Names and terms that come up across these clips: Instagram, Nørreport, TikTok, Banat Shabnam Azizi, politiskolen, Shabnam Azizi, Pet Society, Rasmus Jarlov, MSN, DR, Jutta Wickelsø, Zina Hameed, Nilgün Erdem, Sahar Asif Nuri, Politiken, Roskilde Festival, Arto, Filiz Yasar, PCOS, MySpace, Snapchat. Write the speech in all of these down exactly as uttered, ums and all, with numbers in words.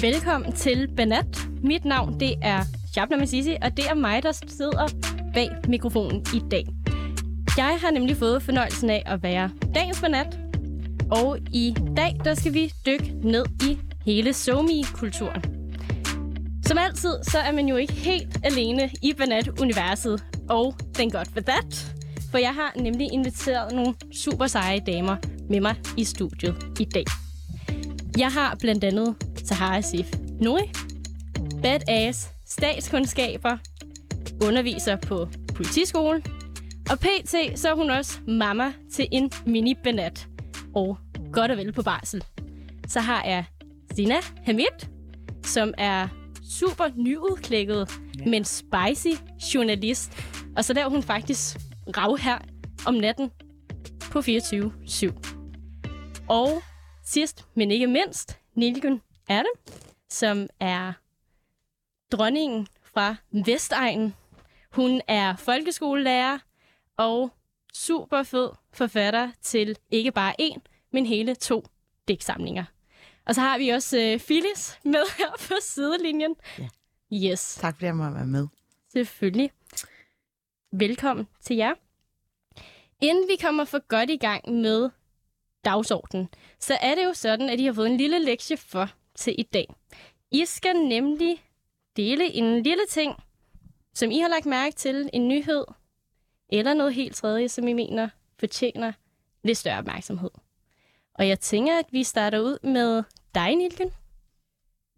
Velkommen til Banat. Mit navn det er Shabnam Azizi, og det er mig, der sidder bag mikrofonen i dag. Jeg har nemlig fået fornøjelsen af at være dagens Banat, og i dag der skal vi dykke ned i hele SoMe-kulturen. Som altid, så er man jo ikke helt alene i Banat-universet, og thank God for that, for jeg har nemlig inviteret nogle super seje damer med mig i studiet i dag. Jeg har blandt andet Sahar Asif Nuri, badass statskundskaber, underviser på politiskolen, og pt. Så er hun også mamma til en mini-Banat, og godt og vel på barsel. Så har jeg Zina Hameed, som er super nyudklækket, yeah. men spicy journalist, og så laver hun faktisk rav her om natten på fireogtyve syv. Og sidst, men ikke mindst, Nilgün Erdem, som er dronningen fra Vestegnen. Hun er folkeskolelærer og super fed forfatter til ikke bare én, men hele to digtsamlinger. Og så har vi også uh, Filiz med her på sidelinjen. Ja. Yes. Tak fordi jeg måtte være med. Selvfølgelig. Velkommen til jer. Inden vi kommer for godt i gang med dagsordenen, så er det jo sådan, at I har fået en lille lektie for til i dag. I skal nemlig dele en lille ting, som I har lagt mærke til, en nyhed, eller noget helt tredje, som I mener fortjener lidt større opmærksomhed. Og jeg tænker, at vi starter ud med dig, Nilgün.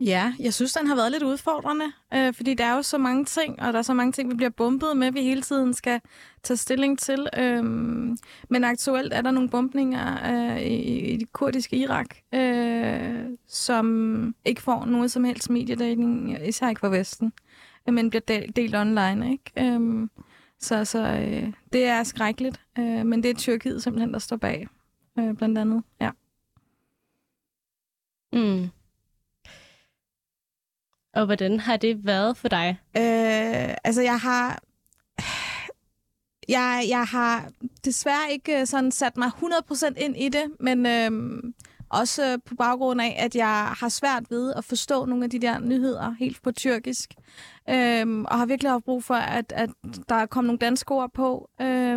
Ja, jeg synes, den har været lidt udfordrende, øh, fordi der er jo så mange ting, og der er så mange ting, vi bliver bombet med, vi hele tiden skal tage stilling til. Øh, men aktuelt er der nogle bombninger øh, i, i det kurdiske Irak, øh, som ikke får noget som helst mediedækning, især ikke fra Vesten, øh, men bliver delt, delt online, ikke? Øh, så så øh, det er skrækkeligt, øh, men det er Tyrkiet simpelthen, der står bag, øh, blandt andet, ja. Mm. Og hvordan har det været for dig? Øh, altså, jeg har... Jeg, jeg har desværre ikke sådan sat mig hundrede procent ind i det, men øh, også på baggrund af, at jeg har svært ved at forstå nogle af de der nyheder helt på tyrkisk. Øh, og har virkelig haft brug for, at, at der er kommet nogle danske ord på. Øh,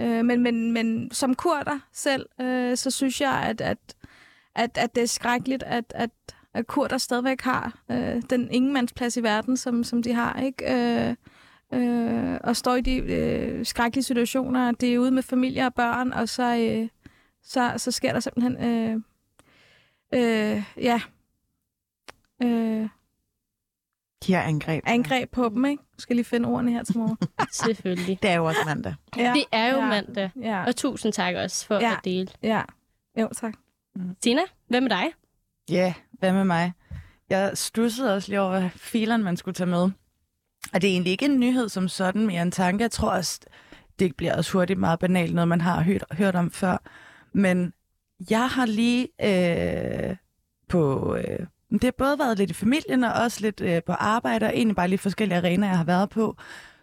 øh, men, men, men som kurder selv, øh, så synes jeg, at, at, at, at det er skrækkeligt, at... at at kurder stadigvæk har øh, den ingenmandsplads i verden, som, som de har, ikke? Øh, øh, og står i de øh, skrækkelige situationer. Det er ude med familie og børn, og så, øh, så, så sker der simpelthen... Øh, øh, ja... Øh, de her angreb. Angreb på dem, ikke? Du skal lige finde ordene her til morgen. Selvfølgelig. Det er jo også mandag. Ja. Det er jo ja. mandag. Ja. Og tusind tak også for ja. at dele. Ja, jo tak. Mm. Tina, hvad med dig? Ja, yeah, hvad med mig? Jeg stussede også lige over fileren, man skulle tage med. Og det er egentlig ikke en nyhed som sådan, mere en tanke. Jeg tror også, det bliver også hurtigt meget banalt, noget man har hørt, hørt om før. Men jeg har lige øh, på... Øh, det har både været lidt i familien og også lidt øh, på arbejde, og egentlig bare lidt forskellige arenaer, jeg har været på.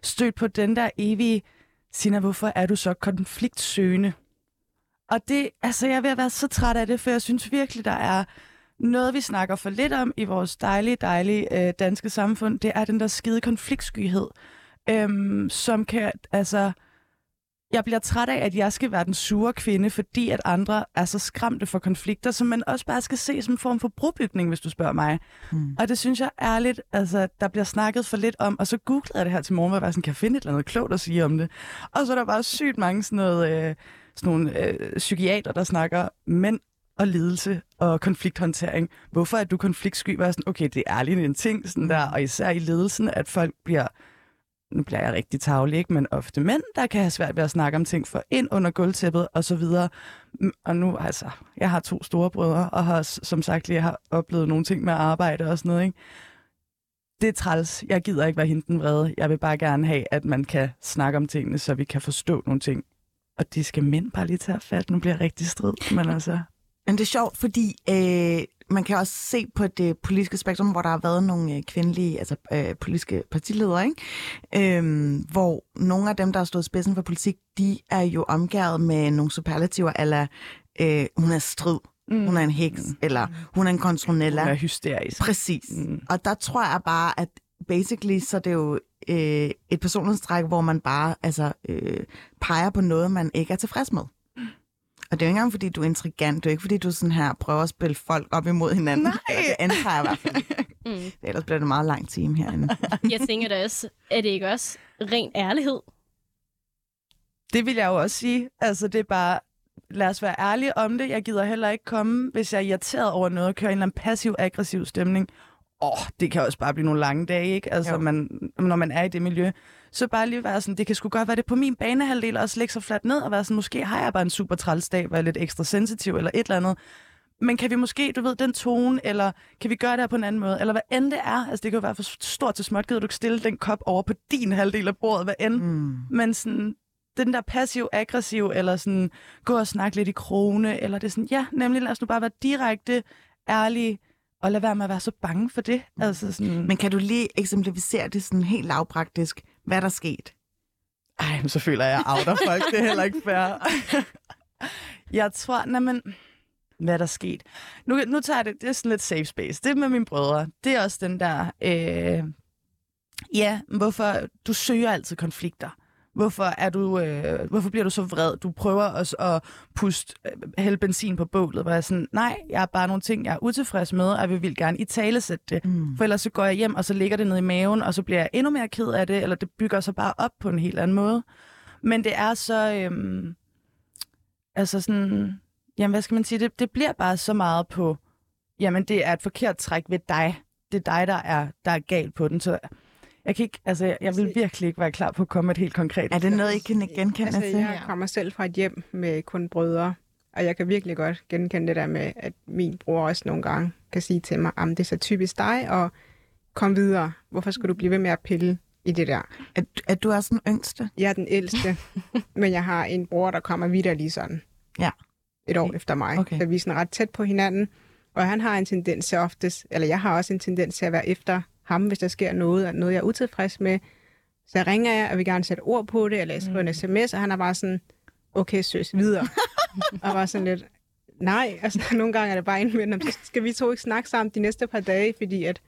Stødt på den der evige, Sina, hvorfor er du så konfliktsøgende? Og det, altså jeg er ved at være så træt af det, for jeg synes virkelig, der er... Noget, vi snakker for lidt om i vores dejlige, dejlige øh, danske samfund, det er den der skide konfliktskyhed, øhm, som kan, altså... Jeg bliver træt af, at jeg skal være den sure kvinde, fordi at andre er så skræmte for konflikter, som man også bare skal se som en form for brobygning, hvis du spørger mig. Mm. Og det synes jeg ærligt, altså, der bliver snakket for lidt om, og så googlede jeg det her til morgen, hvor jeg bare sådan, kan jeg finde et eller andet klogt at sige om det? Og så er der bare sygt mange sådan, noget, øh, sådan nogle øh, psykiater, der snakker mænd, og ledelse og konflikthåndtering. Hvorfor er du konfliktsky? Var sådan, okay, det er ærligt en ting, sådan der, og især i ledelsen, at folk bliver, nu bliver jeg rigtig tavlig, ikke? Men ofte mænd, der kan have svært ved at snakke om ting for ind under gulvtæppet og så videre. Og nu, altså, jeg har to store brødre, og har som sagt lige har oplevet nogle ting med arbejde og sådan noget, ikke? Det er træls. Jeg gider ikke være hende den vrede. Jeg vil bare gerne have, at man kan snakke om tingene, så vi kan forstå nogle ting. Og det skal mænd bare lige tage fat. Nu bliver jeg rigtig strid, men altså... Men det er sjovt, fordi øh, man kan også se på det politiske spektrum, hvor der har været nogle kvindelige altså, øh, politiske partiledere, ikke? Øhm, hvor nogle af dem, der har stået spidsen for politik, de er jo omgæret med nogle superlativer, ala øh, hun er strid, mm. hun er en heks, mm. eller hun er en kontronella. Hun er hysterisk. Præcis. Mm. Og der tror jeg bare, at basically, så er det jo øh, et personlighedstræk, hvor man bare altså, øh, peger på noget, man ikke er tilfreds med. Og det er jo ikke engang, fordi du er intrigant. Det er jo ikke, fordi du sådan her prøver at spille folk op imod hinanden. Nej! Det antager jeg i hvert fald. Mm. Ellers bliver det en meget lang time herinde. Jeg tænker da også, er det ikke også ren ærlighed? Det vil jeg jo også sige. Altså, det er bare, lad os være ærlige om det. Jeg gider heller ikke komme, hvis jeg er irriteret over noget og kører en eller anden passiv-aggressiv stemning. Åh, oh, det kan også bare blive nogle lange dage, ikke? Altså, man, når man er i det miljø. Så bare lige være sådan, det kan sgu godt være det på min banehalvdel, og slække sig fladt ned og være sådan, måske har jeg bare en super træls dag, være lidt ekstra sensitiv eller et eller andet. Men kan vi måske, du ved, den tone, eller kan vi gøre det her på en anden måde? Eller hvad end det er, altså det kan jo være for stort til småt, gider du ikke stille den kop over på din halvdel af bordet, hvad end. Mm. Men sådan, den der passiv-aggressiv, eller sådan, gå og snakke lidt i krone, eller det er sådan, ja, nemlig lad os nu bare være direkte, ærlige, og lad være med at være så bange for det. Altså sådan... Men kan du lige eksemplificere det sådan helt lavpraktisk? Hvad der skete? Ej, så føler jeg, at jeg outer folk. Det er heller ikke fair. Jeg tror, næmen, hvad der skete? Nu, nu tager jeg det, det er sådan lidt safe space. Det med mine brødre, det er også den der, øh, ja, hvorfor du søger altid konflikter. Hvorfor, er du, øh, hvorfor bliver du så vred? Du prøver også at puste, hælde benzin på bålet, hvor jeg sådan, nej, jeg har bare nogle ting, jeg er utilfreds med, og jeg vil vildt gerne i talesætte det. Mm. For ellers så går jeg hjem, og så ligger det ned i maven, og så bliver jeg endnu mere ked af det, eller det bygger sig bare op på en helt anden måde. Men det er så, øh, altså sådan, jamen hvad skal man sige, det, det bliver bare så meget på, jamen det er et forkert træk ved dig. Det er dig, der er, der er galt på den, så... Jeg kan ikke, altså, jeg, jeg vil virkelig ikke være klar på at komme et helt konkret. Er det noget, I kan genkende? Altså, jeg kommer selv fra et hjem med kun brødre, og jeg kan virkelig godt genkende det der med, at min bror også nogle gange kan sige til mig, jamen det er så typisk dig, og kom videre. Hvorfor skal du blive ved med at pille i det der? Er, er du også den yngste? Jeg er den ældste, men jeg har en bror, der kommer videre lige sådan. Ja. Et år okay. efter mig. Okay. Så vi er sådan ret tæt på hinanden, og han har en tendens til oftest, eller jeg har også en tendens til at være efter ham, hvis der sker noget, noget jeg er utilfreds med, så ringer jeg, og vil gerne sætte ord på det, eller jeg skriver en sms, og han er bare sådan, okay, søs, videre. Og var sådan lidt, nej, altså nogle gange er det bare indvendt, så skal vi to ikke snakke sammen de næste par dage, fordi at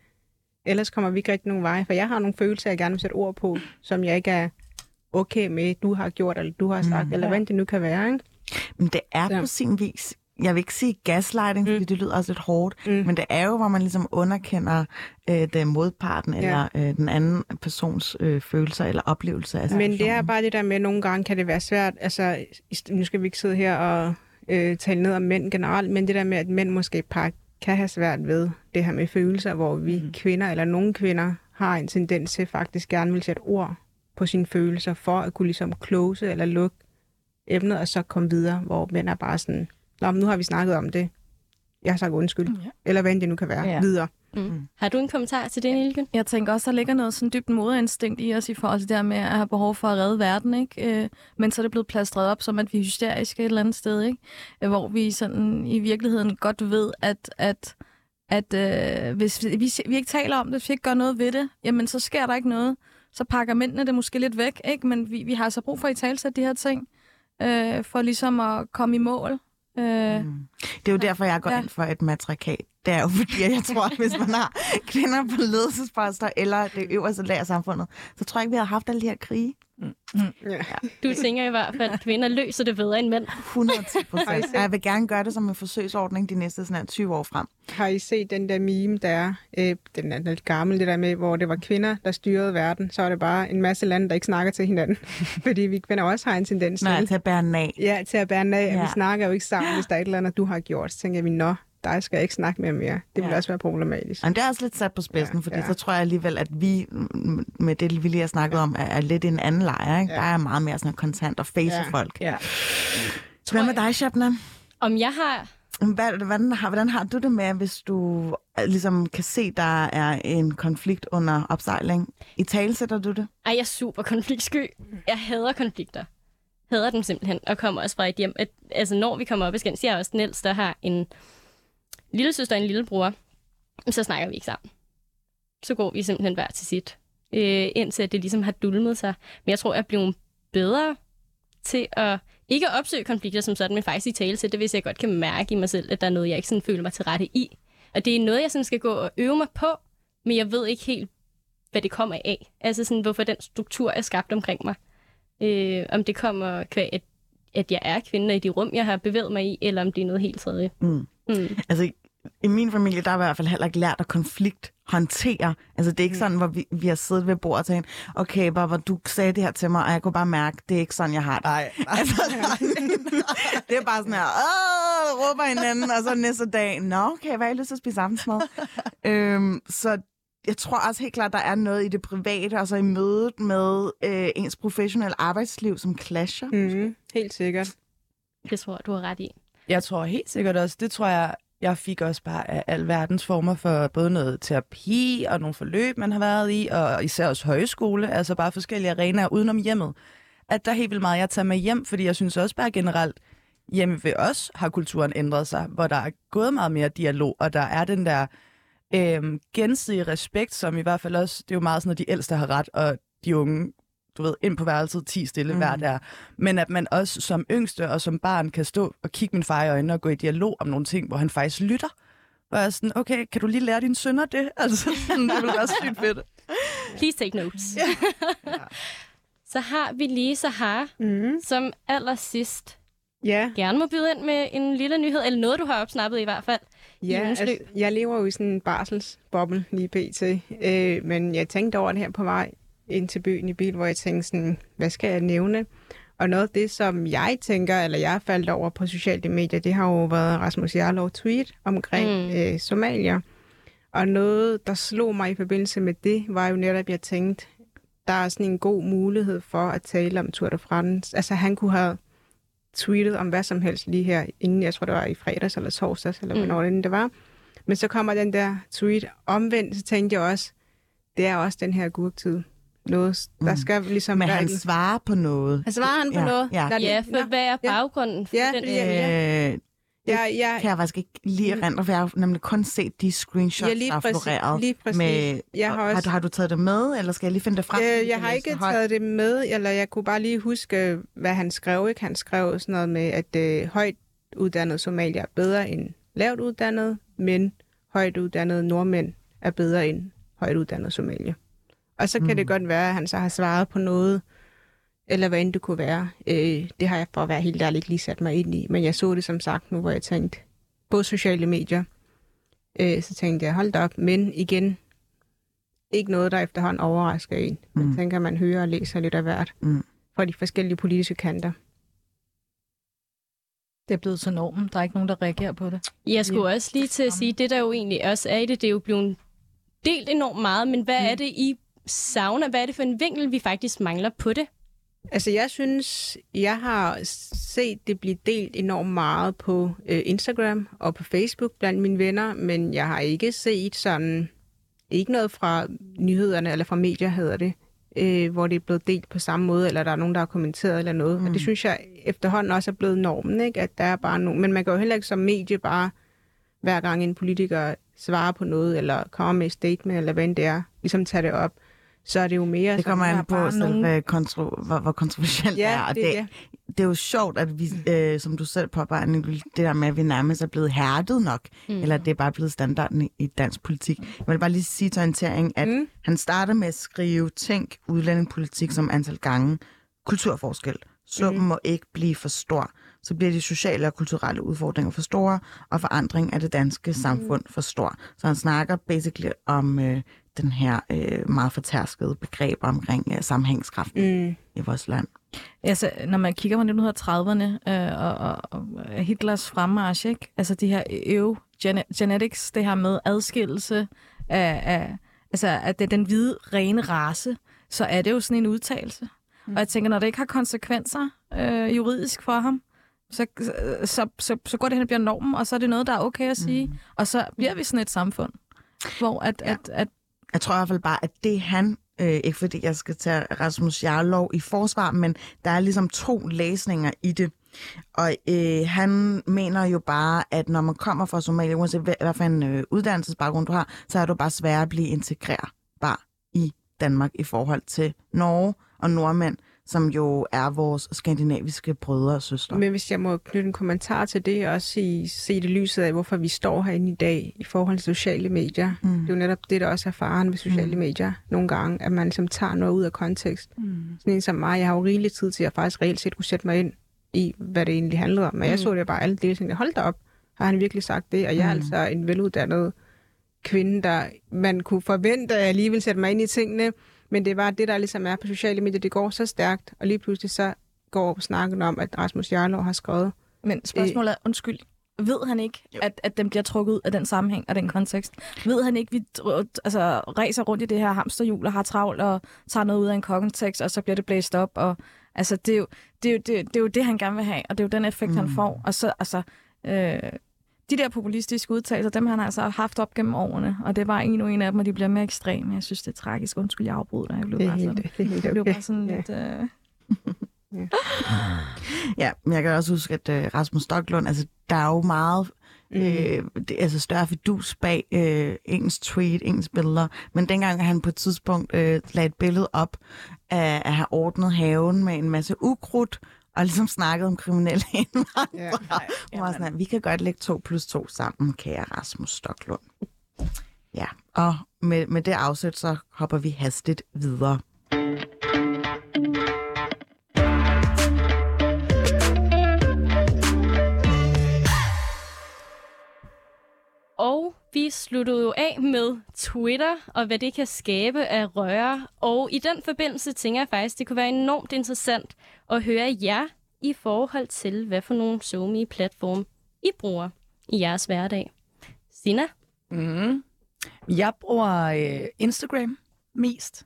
ellers kommer vi ikke rigtig nogen vej, for jeg har nogle følelser, jeg gerne vil sætte ord på, som jeg ikke er okay med, du har gjort, eller du har sagt, mm, eller ja. Hvad det nu kan være, ikke? Men det er så. På sin vis, jeg vil ikke sige gaslighting, fordi mm. det lyder også lidt hårdt, mm. men det er jo, hvor man ligesom underkender øh, den modparten, ja. eller øh, den anden persons øh, følelser eller oplevelser af situationen. Men det er bare det der med, at nogle gange kan det være svært, altså nu skal vi ikke sidde her og øh, tale ned om mænd generelt, men det der med, at mænd måske bare kan have svært ved det her med følelser, hvor vi mm. kvinder eller nogle kvinder har en tendens til faktisk gerne vil sætte ord på sine følelser, for at kunne ligesom close eller lukke emnet og så komme videre, hvor mænd er bare sådan... Nå, nu har vi snakket om det. Jeg har sagt undskyld. Ja. Eller hvad end det nu kan være. Ja. Videre. Mm. Mm. Har du en kommentar til det, Nilgün? Jeg tænker også, der ligger noget sådan dybt moderinstinkt i os i forhold til det med at have behov for at redde verden, ikke? Øh, men så er det blevet plastret op, som at vi er hysteriske et eller andet sted, ikke? Hvor vi sådan i virkeligheden godt ved, at, at, at øh, hvis vi, vi, vi ikke taler om det, hvis vi ikke gør noget ved det, jamen så sker der ikke noget. Så pakker mændene det måske lidt væk, ikke? Men vi, vi har altså brug for at italesætte de her ting, øh, for ligesom at komme i mål. Øh, mm. Det er jo derfor, jeg går ja. ind for et matriarkat. Det er jo fordi, jeg tror, at hvis man har kvinder på ledelsesposter eller det øverste lag af samfundet, så tror jeg ikke, vi har haft alle de her krige. Mm. Mm. Ja. Du tænker i hvert fald, at kvinder løser det bedre end mænd. hundrede og ti procent. Jeg vil gerne gøre det som en forsøgsordning de næste sådan tyve år frem. Har I set den der meme, der er, øh, den er lidt gammel, det der med, hvor det var kvinder, der styrede verden, så er det bare en masse lande, der ikke snakker til hinanden. Fordi vi kvinder også har en tendens Nej, til... til at bære den af. Ja, til at bære den af, ja. Vi snakker jo ikke sammen, hvis der er et eller andet, du har gjort. Så tænker vi, nå, dig skal jeg ikke snakke mere mere. Det vil ja. også være problematisk. Men det er også lidt sat på spidsen, ja, fordi ja. så tror jeg alligevel, at vi, med det vi lige har snakket ja. om, er, er lidt en anden lejr. Ikke? Ja. Der er meget mere sådan kontant og face ja. folk. Ja. Hvad med dig, Shabnam? Om jeg har... Hvordan har, hvordan har du det med, hvis du ligesom kan se, der er en konflikt under opsejling? I tale sætter du det? Ej, jeg er super konfliktsky. Jeg hader konflikter. Hader dem simpelthen, og kommer også fra et hjem. At, altså, når vi kommer op i skænds, jeg er også den ældste, der har en... lillesøster og en lillebror, så snakker vi ikke sammen. Så går vi simpelthen hver til sit, øh, indtil det ligesom har dulmet sig. Men jeg tror, jeg er blevet bedre til at ikke at opsøge konflikter som sådan, men faktisk i tale til det, hvis jeg godt kan mærke i mig selv, at der er noget, jeg ikke sådan føler mig til rette i. Og det er noget, jeg sådan skal gå og øve mig på, men jeg ved ikke helt, hvad det kommer af. Altså sådan, hvorfor den struktur er skabt omkring mig. Øh, om det kommer kvæg, at, at jeg er kvinde i de rum, jeg har bevæget mig i, eller om det er noget helt tredje. Mm. Mm. Altså, i min familie, der er i hvert fald heller ikke lært at konflikt håndtere. Altså, det er ikke mm. sådan, hvor vi, vi har siddet ved bordet og tænkt, okay, bare hvor du sagde det her til mig, og jeg kunne bare mærke, det er ikke sådan, jeg har det. Nej, nej, altså, nej. Det er bare sådan her, åh, råber hinanden, og så næste dag, nå, okay, hvad har I lyst til at spise aftensmad? øhm, så jeg tror også helt klart, der er noget i det private, altså i mødet med øh, ens professionelle arbejdsliv, som clasher. Mm, helt sikkert. Det tror jeg, du har ret i. Jeg tror helt sikkert også, det tror jeg, jeg fik også bare af alverdens former for både noget terapi og nogle forløb, man har været i, og især også højskole, altså bare forskellige arenaer udenom hjemmet. At der er helt vildt meget, jeg tager med hjem, fordi jeg synes også bare generelt, hjemme ved os har kulturen ændret sig, hvor der er gået meget mere dialog, og der er den der øh, gensidige respekt, som i hvert fald også, det er jo meget sådan, at de ældste har ret, og de unge, du ved, ind på værelset, ti stille mm. hver der. Men at man også som yngste og som barn kan stå og kigge min far i øjnene og gå i dialog om nogle ting, hvor han faktisk lytter. Hvor jeg er sådan, okay, kan du lige lære dine sønner det? Altså, det ville være sygt fedt. Please take notes. Ja. Ja. Så har vi lige Sahar, mm. som allersidst yeah. gerne må byde ind med en lille nyhed, eller noget, du har opsnappet i hvert fald. Ja, altså, jeg lever jo i sådan en barselsboble lige pt. Øh, men jeg tænkte over det her på vej ind til byen i bil, hvor jeg tænkte sådan, hvad skal jeg nævne? Og noget af det, som jeg tænker, eller jeg er faldt over på sociale medier, det har jo været Rasmus Jarlov tweet omkring mm. øh, Somalia. Og noget, der slog mig i forbindelse med det, var jo netop, jeg tænkte, der er sådan en god mulighed for at tale om Tour de France. Altså, han kunne have tweetet om hvad som helst lige her, inden, jeg tror, det var i fredags eller torsdags, eller mm. hvornår det var. Men så kommer den der tweet omvendt, så tænkte jeg også, det er også den her gurktid. Noget, der skal ligesom... Men han svarer på noget. Han svarer han på ja, noget? Ja, der, ja for hvad er baggrunden for ja, den? Øh, ja. Ja, ja. Kan jeg faktisk ikke lige rende, for jeg har nemlig kun set de screenshots, ja, der er floreret. Lige præcis. Med, jeg har, også... har, har du taget det med, eller skal jeg lige finde det frem? Øh, jeg har ikke taget højt. det med, eller jeg kunne bare lige huske, hvad han skrev. Ikke? Han skrev sådan noget med, at øh, højt uddannet somalier er bedre end lavt uddannet, men højt uddannet nordmænd er bedre end højt uddannet somalier. Og så kan mm. det godt være, at han så har svaret på noget, eller hvad end det kunne være. Øh, det har jeg for at være helt ærlig ikke lige sat mig ind i. Men jeg så det som sagt nu, hvor jeg tænkte på sociale medier. Øh, så tænkte jeg, hold da op. Men igen, ikke noget, der efterhånden overrasker en. Mm. Jeg tænker, man hører og læser lidt af hvert mm. fra de forskellige politiske kanter. Det er blevet så normen. Der er ikke nogen, der reagerer på det. Jeg skulle ja. også lige til at sige, det der jo egentlig også er i det, det er jo blevet delt enormt meget. Men hvad mm. er det, I savner? Hvad er det for en vinkel, vi faktisk mangler på det? Altså, jeg synes, jeg har set det blive delt enormt meget på øh, Instagram og på Facebook blandt mine venner, men jeg har ikke set sådan, ikke noget fra nyhederne eller fra medier, hedder det, øh, hvor det er blevet delt på samme måde, eller der er nogen, der har kommenteret eller noget. Mm. Og det synes jeg efterhånden også er blevet normen, ikke? At der er bare nogen. Men man kan jo heller ikke som medie bare, hver gang en politiker svarer på noget, eller kommer med et statement, eller hvad end det er, ligesom tage det op. Så er det jo mere... Det kommer an på, nogle... kontro... hvor, hvor kontroversielt ja, det er. Og det, det, ja. det er jo sjovt, at vi, øh, som du selv påpeger, det der med, at vi nærmest er blevet hærdet nok, mm. eller det er bare blevet standarden i dansk politik. Jeg vil bare lige sige til orientering, at mm. han starter med at skrive, tænk udlændingepolitik som antal gange, kulturforskel. Summen mm. må ikke blive for stor. Så bliver de sociale og kulturelle udfordringer for store, og forandring af det danske samfund for stor. Så han snakker basically om øh, den her øh, meget fortærskede begreb omkring øh, sammenhængskraften mm. i vores land. Altså, når man kigger på nitten trediverne øh, og, og, og Hitlers fremmarch, ikke? Altså de her eugenetics, det her med adskillelse af, af altså, at det er den hvide, rene race, så er det jo sådan en udtalelse. Mm. Og jeg tænker, når det ikke har konsekvenser øh, juridisk for ham, Så, så, så, så går det hen og bliver normen, og så er det noget, der er okay at sige. Mm. Og så bliver vi sådan et samfund, hvor at... Ja. at, at jeg tror i hvert fald bare, at det han... Øh, ikke fordi jeg skal tage Rasmus Jarlov i forsvar, men der er ligesom to læsninger i det. Og øh, han mener jo bare, at når man kommer fra Somalia, uanset hvad, hvad for en øh, uddannelsesbaggrund du har, så er du bare svær at blive integrerbar i Danmark i forhold til Norge og nordmænd, som jo er vores skandinaviske brødre og søstre. Men hvis jeg må knytte en kommentar til det, og også i, se det lyset af, hvorfor vi står herinde i dag i forhold til sociale medier. Mm. Det er jo netop det, der også er faren ved sociale mm. medier nogle gange, at man ligesom tager noget ud af kontekst. Mm. Sådan en som mig, jeg har jo rigelig tid til at faktisk reelt set kunne sætte mig ind i, hvad det egentlig handlede om. Men mm. jeg så det bare alle dele, jeg holdt op. Har han virkelig sagt det? Og jeg er mm. altså en veluddannet kvinde, der man kunne forvente, at jeg alligevel sætte mig ind i tingene. Men det var det, der ligesom er på sociale medier. Det går så stærkt, og lige pludselig så går snakken om, at Rasmus Jarlov har skrevet... Men spørgsmålet er, undskyld, ved han ikke, at, at dem bliver trukket ud af den sammenhæng og den kontekst? Ved han ikke, vi altså, ræser rundt i det her hamsterhjul og har travlt og tager noget ud af en kontekst, og så bliver det blæst op? Og, altså, det er, jo, det, er jo, det, det er jo det, han gerne vil have, og det er jo den effekt, mm. han får. Og så... Altså, øh, de der populistiske udtalelser, dem har han altså haft op gennem årene, og det var en og en af dem, og de bliver mere ekstreme. Jeg synes, det er tragisk. Undskyld, jeg afbryder dig. Jeg blev bare sådan, det, det, det, blev bare sådan okay. lidt... Yeah. Uh... ja, men jeg kan også huske, at uh, Rasmus Stoklund, altså, der er jo meget mm. øh, det, altså, større fidus bag øh, ens tweet, ens billeder, men dengang han på et tidspunkt øh, lagde et billede op af at have ordnet haven med en masse ukrudt, og ligesom snakkede om kriminelle indvandrere. Ja, vi kan godt lægge to plus to sammen, kære Rasmus Stoklund. Ja, og med, med det afsæt, så hopper vi hastigt videre. Og vi sluttede jo af med Twitter, og hvad det kan skabe af røre. Og i den forbindelse tænker jeg faktisk, det kunne være enormt interessant at høre jer i forhold til, hvad for nogle SoMe platform I bruger i jeres hverdag. Zina? Mm. Jeg bruger øh, Instagram mest.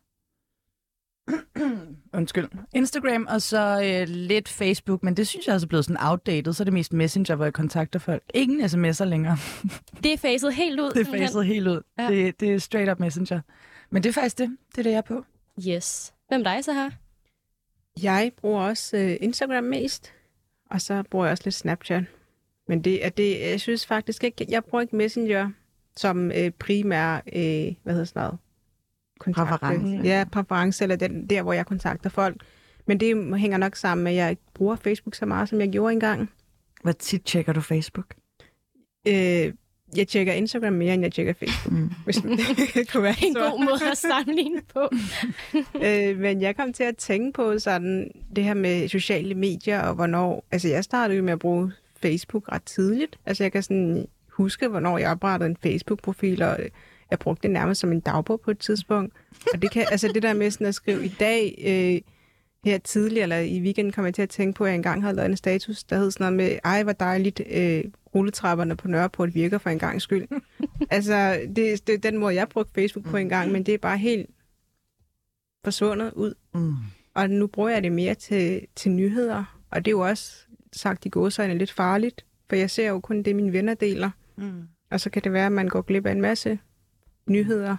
Undskyld. Instagram og så øh, lidt Facebook, men det synes jeg også er blevet sådan outdated, så er det mest Messenger, hvor jeg kontakter folk. Ingen sms'er længere. Det er facet helt ud. Det er facet helt ud. Ja. Det, det er straight up Messenger. Men det er faktisk det. Det er det, jeg er på. Yes. Hvem dig så her? Jeg bruger også øh, Instagram mest, og så bruger jeg også lidt Snapchat. Men det er det, jeg synes faktisk ikke, jeg bruger ikke Messenger som øh, primær, øh, hvad hedder sådan noget? Præference. Ja, præference, eller den, der, hvor jeg kontakter folk. Men det hænger nok sammen med, at jeg ikke bruger Facebook så meget, som jeg gjorde engang. Hvor tit tjekker du Facebook? Øh, jeg tjekker Instagram mere, end jeg tjekker Facebook. Mm. Hvis det kunne være en så. god måde at sammenligne på. øh, men jeg kom til at tænke på sådan det her med sociale medier, og hvornår... Altså, jeg startede jo med at bruge Facebook ret tidligt. Altså, jeg kan sådan huske, hvornår jeg oprettede en Facebook-profil, og... Jeg brugte det nærmest som en dagbog på et tidspunkt. Og det kan, altså det der med sådan at skrive i dag, øh, her tidligere, eller i weekenden, kom jeg til at tænke på, at jeg engang havde lavet en status, der hed sådan noget med, ej, hvor dejligt, øh, rulletrapperne på Nørreport virker for en gang skyld. Altså, det, det er den måde, jeg brugte Facebook på en gang, men det er bare helt forsvundet ud. Mm. Og nu bruger jeg det mere til, til nyheder, og det er jo også, sagt i gåseøjne, lidt farligt, for jeg ser jo kun det, mine venner deler. Mm. Og så kan det være, at man går glip af en masse nyheder,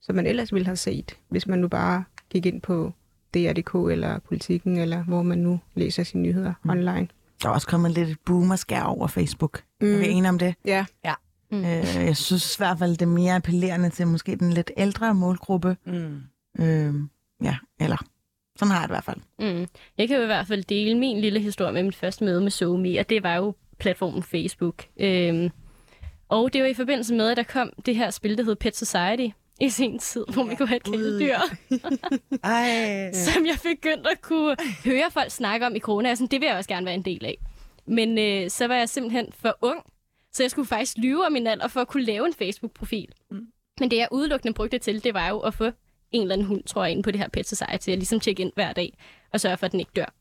som man ellers ville have set, hvis man nu bare gik ind på D R punktum d k eller Politiken, eller hvor man nu læser sine nyheder mm. online. Der er også kommet lidt boomerskær over Facebook. Mm. Er vi enige om det? Ja. ja. Mm. Øh, jeg synes i hvert fald, det er mere appellerende til måske den lidt ældre målgruppe. Mm. Øh, ja, eller... Sådan har jeg det i hvert fald. Mm. Jeg kan jo i hvert fald dele min lille historie med mit første møde med SoMe, og det var jo platformen Facebook. Øh, Og det var i forbindelse med, at der kom det her spil, der hed Pet Society i sin tid, hvor man kunne have et kæledyr. Som jeg begyndte at kunne høre folk snakke om i corona. Jeg sådan, det vil jeg også gerne være en del af. Men øh, så var jeg simpelthen for ung, så jeg skulle faktisk lyve om min alder for at kunne lave en Facebook-profil. Mm. Men det, jeg udelukkende brugte det til, det var jo at få en eller anden hund, tror jeg, ind på det her Pet Society, og ligesom tjekke ind hver dag og sørge for, at den ikke dør.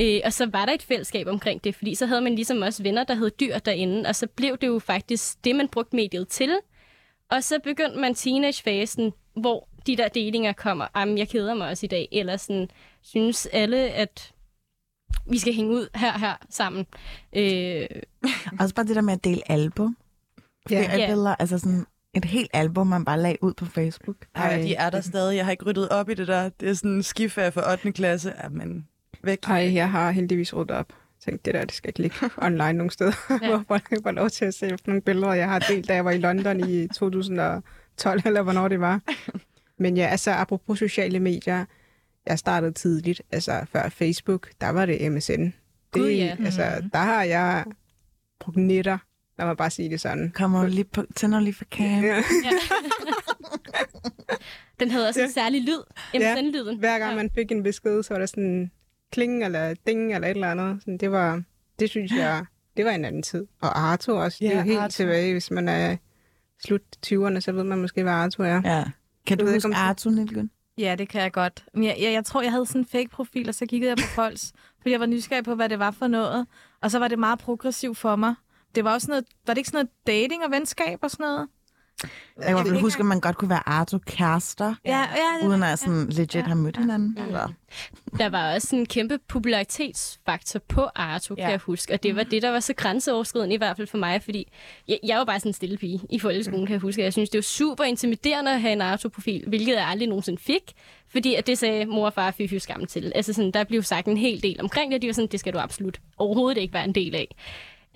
Øh, og så var der et fællesskab omkring det, fordi så havde man ligesom også venner, der hed dyr derinde, og så blev det jo faktisk det, man brugte mediet til. Og så begyndte man teenagefasen, hvor de der delinger kommer, jamen jeg keder mig også i dag, eller sådan, synes alle, at vi skal hænge ud her her sammen. Øh... Også bare det der med at dele album. Ja. Yeah. Yeah. Billeder, altså sådan... Et helt album, man bare lagde ud på Facebook. Ej, de er der stadig. Jeg har ikke ryddet op i det der. Det er sådan en skiferie for ottende klasse. Ja, men væk. Ej, jeg har heldigvis ryddet op. Jeg tænkte, det der, det skal ikke ligge online nogle steder, ja. Hvor folk var lov til at se nogle billeder. Jeg har delt, da jeg var i London i to tusind og tolv, eller hvornår det var. Men ja, altså apropos sociale medier, Jeg startede tidligt, altså før Facebook, der var det M S N. Gud, det, ja. Altså, mm-hmm. Der har jeg brugt netter, lad mig bare sige det sådan. Kommer lige på, tænder lige for kæm. Ja. Den havde også en særlig lyd, M S N-lyden. Ja. Hver gang ja. man fik en besked, så var der sådan kling eller ding eller et eller andet. Sådan, det var, det synes jeg, det var en anden tid. Og Arto også, ja, det er jo helt Arto. Tilbage, hvis man er slut tyverne, så ved man måske, hvad Arto er. Ja. Kan du, du huske Arto, Nilgün? Ja, det kan jeg godt. Men jeg, jeg, jeg tror, jeg havde sådan en fake profil, og så kiggede jeg på folks, fordi jeg var nysgerrig på, hvad det var for noget. Og så var det meget progressivt for mig. Det var også noget, var det ikke sådan noget dating og venskab og sådan noget? Jeg kan huske, at man godt kunne være Arto-kærester, ja, ja, uden at sådan ja, legit ja, have mødt ja, hinanden. Ja. Eller? Der var også en kæmpe popularitetsfaktor på Arto, ja. kan jeg huske. Og det var det, der var så grænseoverskridende, i hvert fald for mig, fordi jeg, jeg var bare sådan en stille pige i folkeskolen, kan jeg huske. Jeg synes, det var super intimiderende at have en Arto-profil, hvilket jeg aldrig nogensinde fik, fordi at det sagde mor og far fyfy skam til. Altså sådan, der blev sagt en hel del omkring det, og de var sådan, det skal du absolut overhovedet ikke være en del af.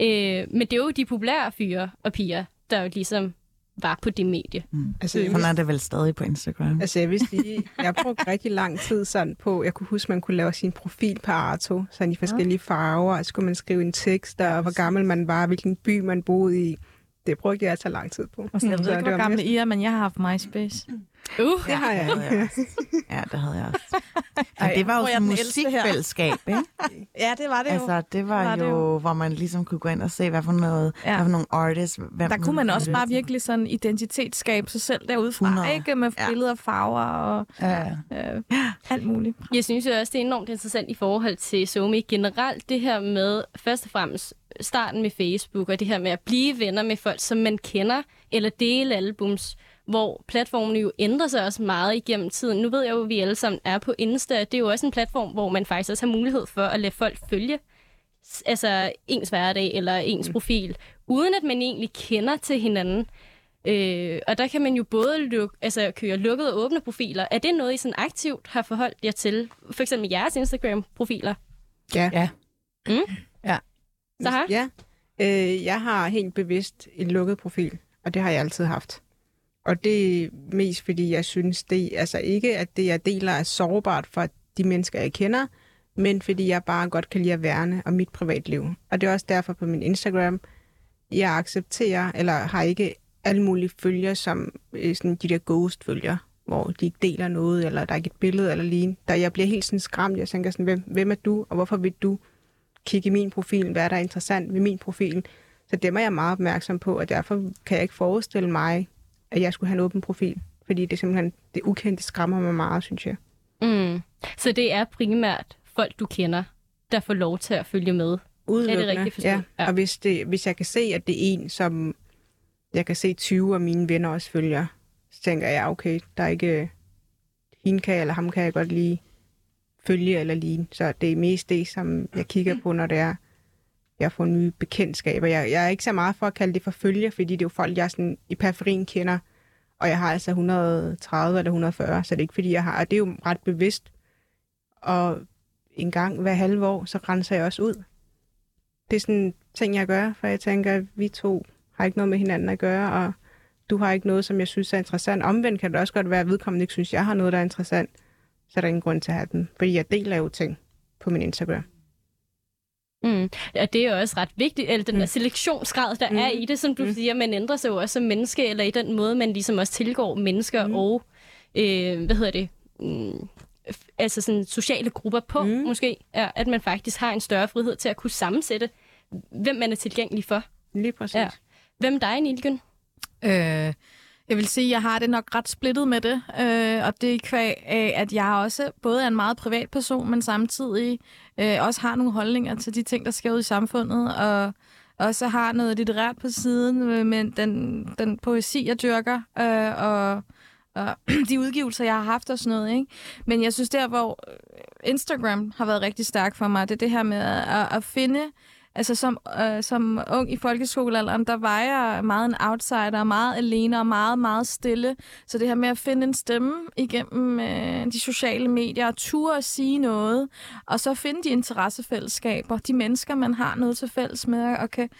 Øh, men det er jo de populære fyre og piger, der jo ligesom var på det medie. Mm. Altså, sådan er det vel stadig på Instagram. Altså jeg vil sige, jeg brugte rigtig lang tid sådan på, jeg kunne huske, man kunne lave sin profil på Arto, sådan i forskellige farver, og så kunne man skrive en tekst, og hvor gammel man var, hvilken by man boede i. Det brugte jeg altså lang tid på. Og så, jeg ved så, ikke, hvor gamle I er, men jeg har haft MySpace. Uh, det ja, har jeg. jeg ja, det havde jeg også. Og det var jo sådan et musikfællesskab, ikke? Ja, det var det jo. Altså, det var, det var jo, det jo, hvor man ligesom kunne gå ind og se, hvad for, noget, ja. hvad for nogle artists. Der kunne man også bare virkelig sådan identitetsskabe sig selv derudefra, ikke? Med ja. billeder og farver og ja. Øh, alt muligt. Jeg synes jo også, det er enormt interessant i forhold til SoMe generelt, det her med først og fremmest starten med Facebook, og det her med at blive venner med folk, som man kender, eller dele albums, hvor platformene jo ændrer sig også meget igennem tiden. Nu ved jeg jo, at vi alle sammen er på Insta. Det er jo også en platform, hvor man faktisk også har mulighed for at lade folk følge altså ens hverdag eller ens profil, uden at man egentlig kender til hinanden. Øh, og der kan man jo både luk, altså, køre lukkede og åbne profiler. Er det noget, I sådan aktivt har forholdt jer til? For eksempel jeres Instagram-profiler? Ja. Ja. Mm? Ja. Sahar? Ja. Øh, jeg har helt bevidst en lukket profil, og det har jeg altid haft. Og det er mest, fordi jeg synes, det altså ikke, at det, jeg deler, er sårbart for de mennesker, jeg kender, men fordi jeg bare godt kan lide at værne om mit privatliv. Og det er også derfor på min Instagram, jeg accepterer, eller har ikke alle mulige følger, som sådan de der ghost-følger, hvor de ikke deler noget, eller der er ikke et billede eller lignende. Der jeg bliver helt sådan skræmt, jeg tænker sådan, hvem, hvem er du, og hvorfor vil du kigge i min profil, hvad er der interessant ved min profil? Så dem er jeg meget opmærksom på, og derfor kan jeg ikke forestille mig, at jeg skulle have en åben profil. Fordi det simpelthen, det ukendte skræmmer mig meget, synes jeg. Mm. Så det er primært folk, du kender, der får lov til at følge med. Udelukkende, er det rigtigt forstået? Ja. Ja. Og hvis, det, hvis jeg kan se, at det er en, som jeg kan se tyve af mine venner også følger, så tænker jeg, okay, der er ikke hende kan, eller ham kan jeg godt lige følge eller ligne. Så det er mest det, som jeg kigger på, når det er, jeg får nye bekendtskaber. Jeg, jeg er ikke så meget for at kalde det for følge, fordi det er jo folk, jeg sådan i periferien kender, og jeg har altså et hundrede og tredive eller et hundrede og fyrre, så det er ikke fordi, jeg har. Og det er jo ret bevidst. Og en gang hver halve år, så renser jeg også ud. Det er sådan en ting, jeg gør, for jeg tænker, at vi to har ikke noget med hinanden at gøre, og du har ikke noget, som jeg synes er interessant. Omvendt kan det også godt være, at vedkommende ikke synes, jeg har noget, der er interessant. Så er der ingen grund til at have den, fordi jeg deler jo ting på min Instagram. Mm. Og det er jo også ret vigtigt, eller den mm. der selektionsgrad, der mm. er i det, som du mm. siger, man ændrer sig jo også som menneske, eller i den måde, man ligesom også tilgår mennesker mm. og, øh, hvad hedder det, mm, altså sådan sociale grupper på, mm. måske, er, at man faktisk har en større frihed til at kunne sammensætte, hvem man er tilgængelig for. Lige præcis. Ja. Hvem er dig, Nilgün? Øh... Jeg vil sige, at jeg har det nok ret splittet med det, øh, og det er kvæg af, at jeg også både er en meget privat person, men samtidig øh, også har nogle holdninger til de ting, der sker ud i samfundet, og også har noget litterært på siden øh, med den, den poesi, jeg dyrker, øh, og, og de udgivelser, jeg har haft og sådan noget. Ikke? Men jeg synes der, hvor Instagram har været rigtig stærk for mig, det er det her med at, at finde Altså som, øh, som ung i folkeskolealderen, der var jeg meget en outsider, meget alene og meget, meget stille. Så det her med at finde en stemme igennem øh, de sociale medier og ture at sige noget, og så finde de interessefællesskaber, de mennesker, man har noget til fælles med, og kan,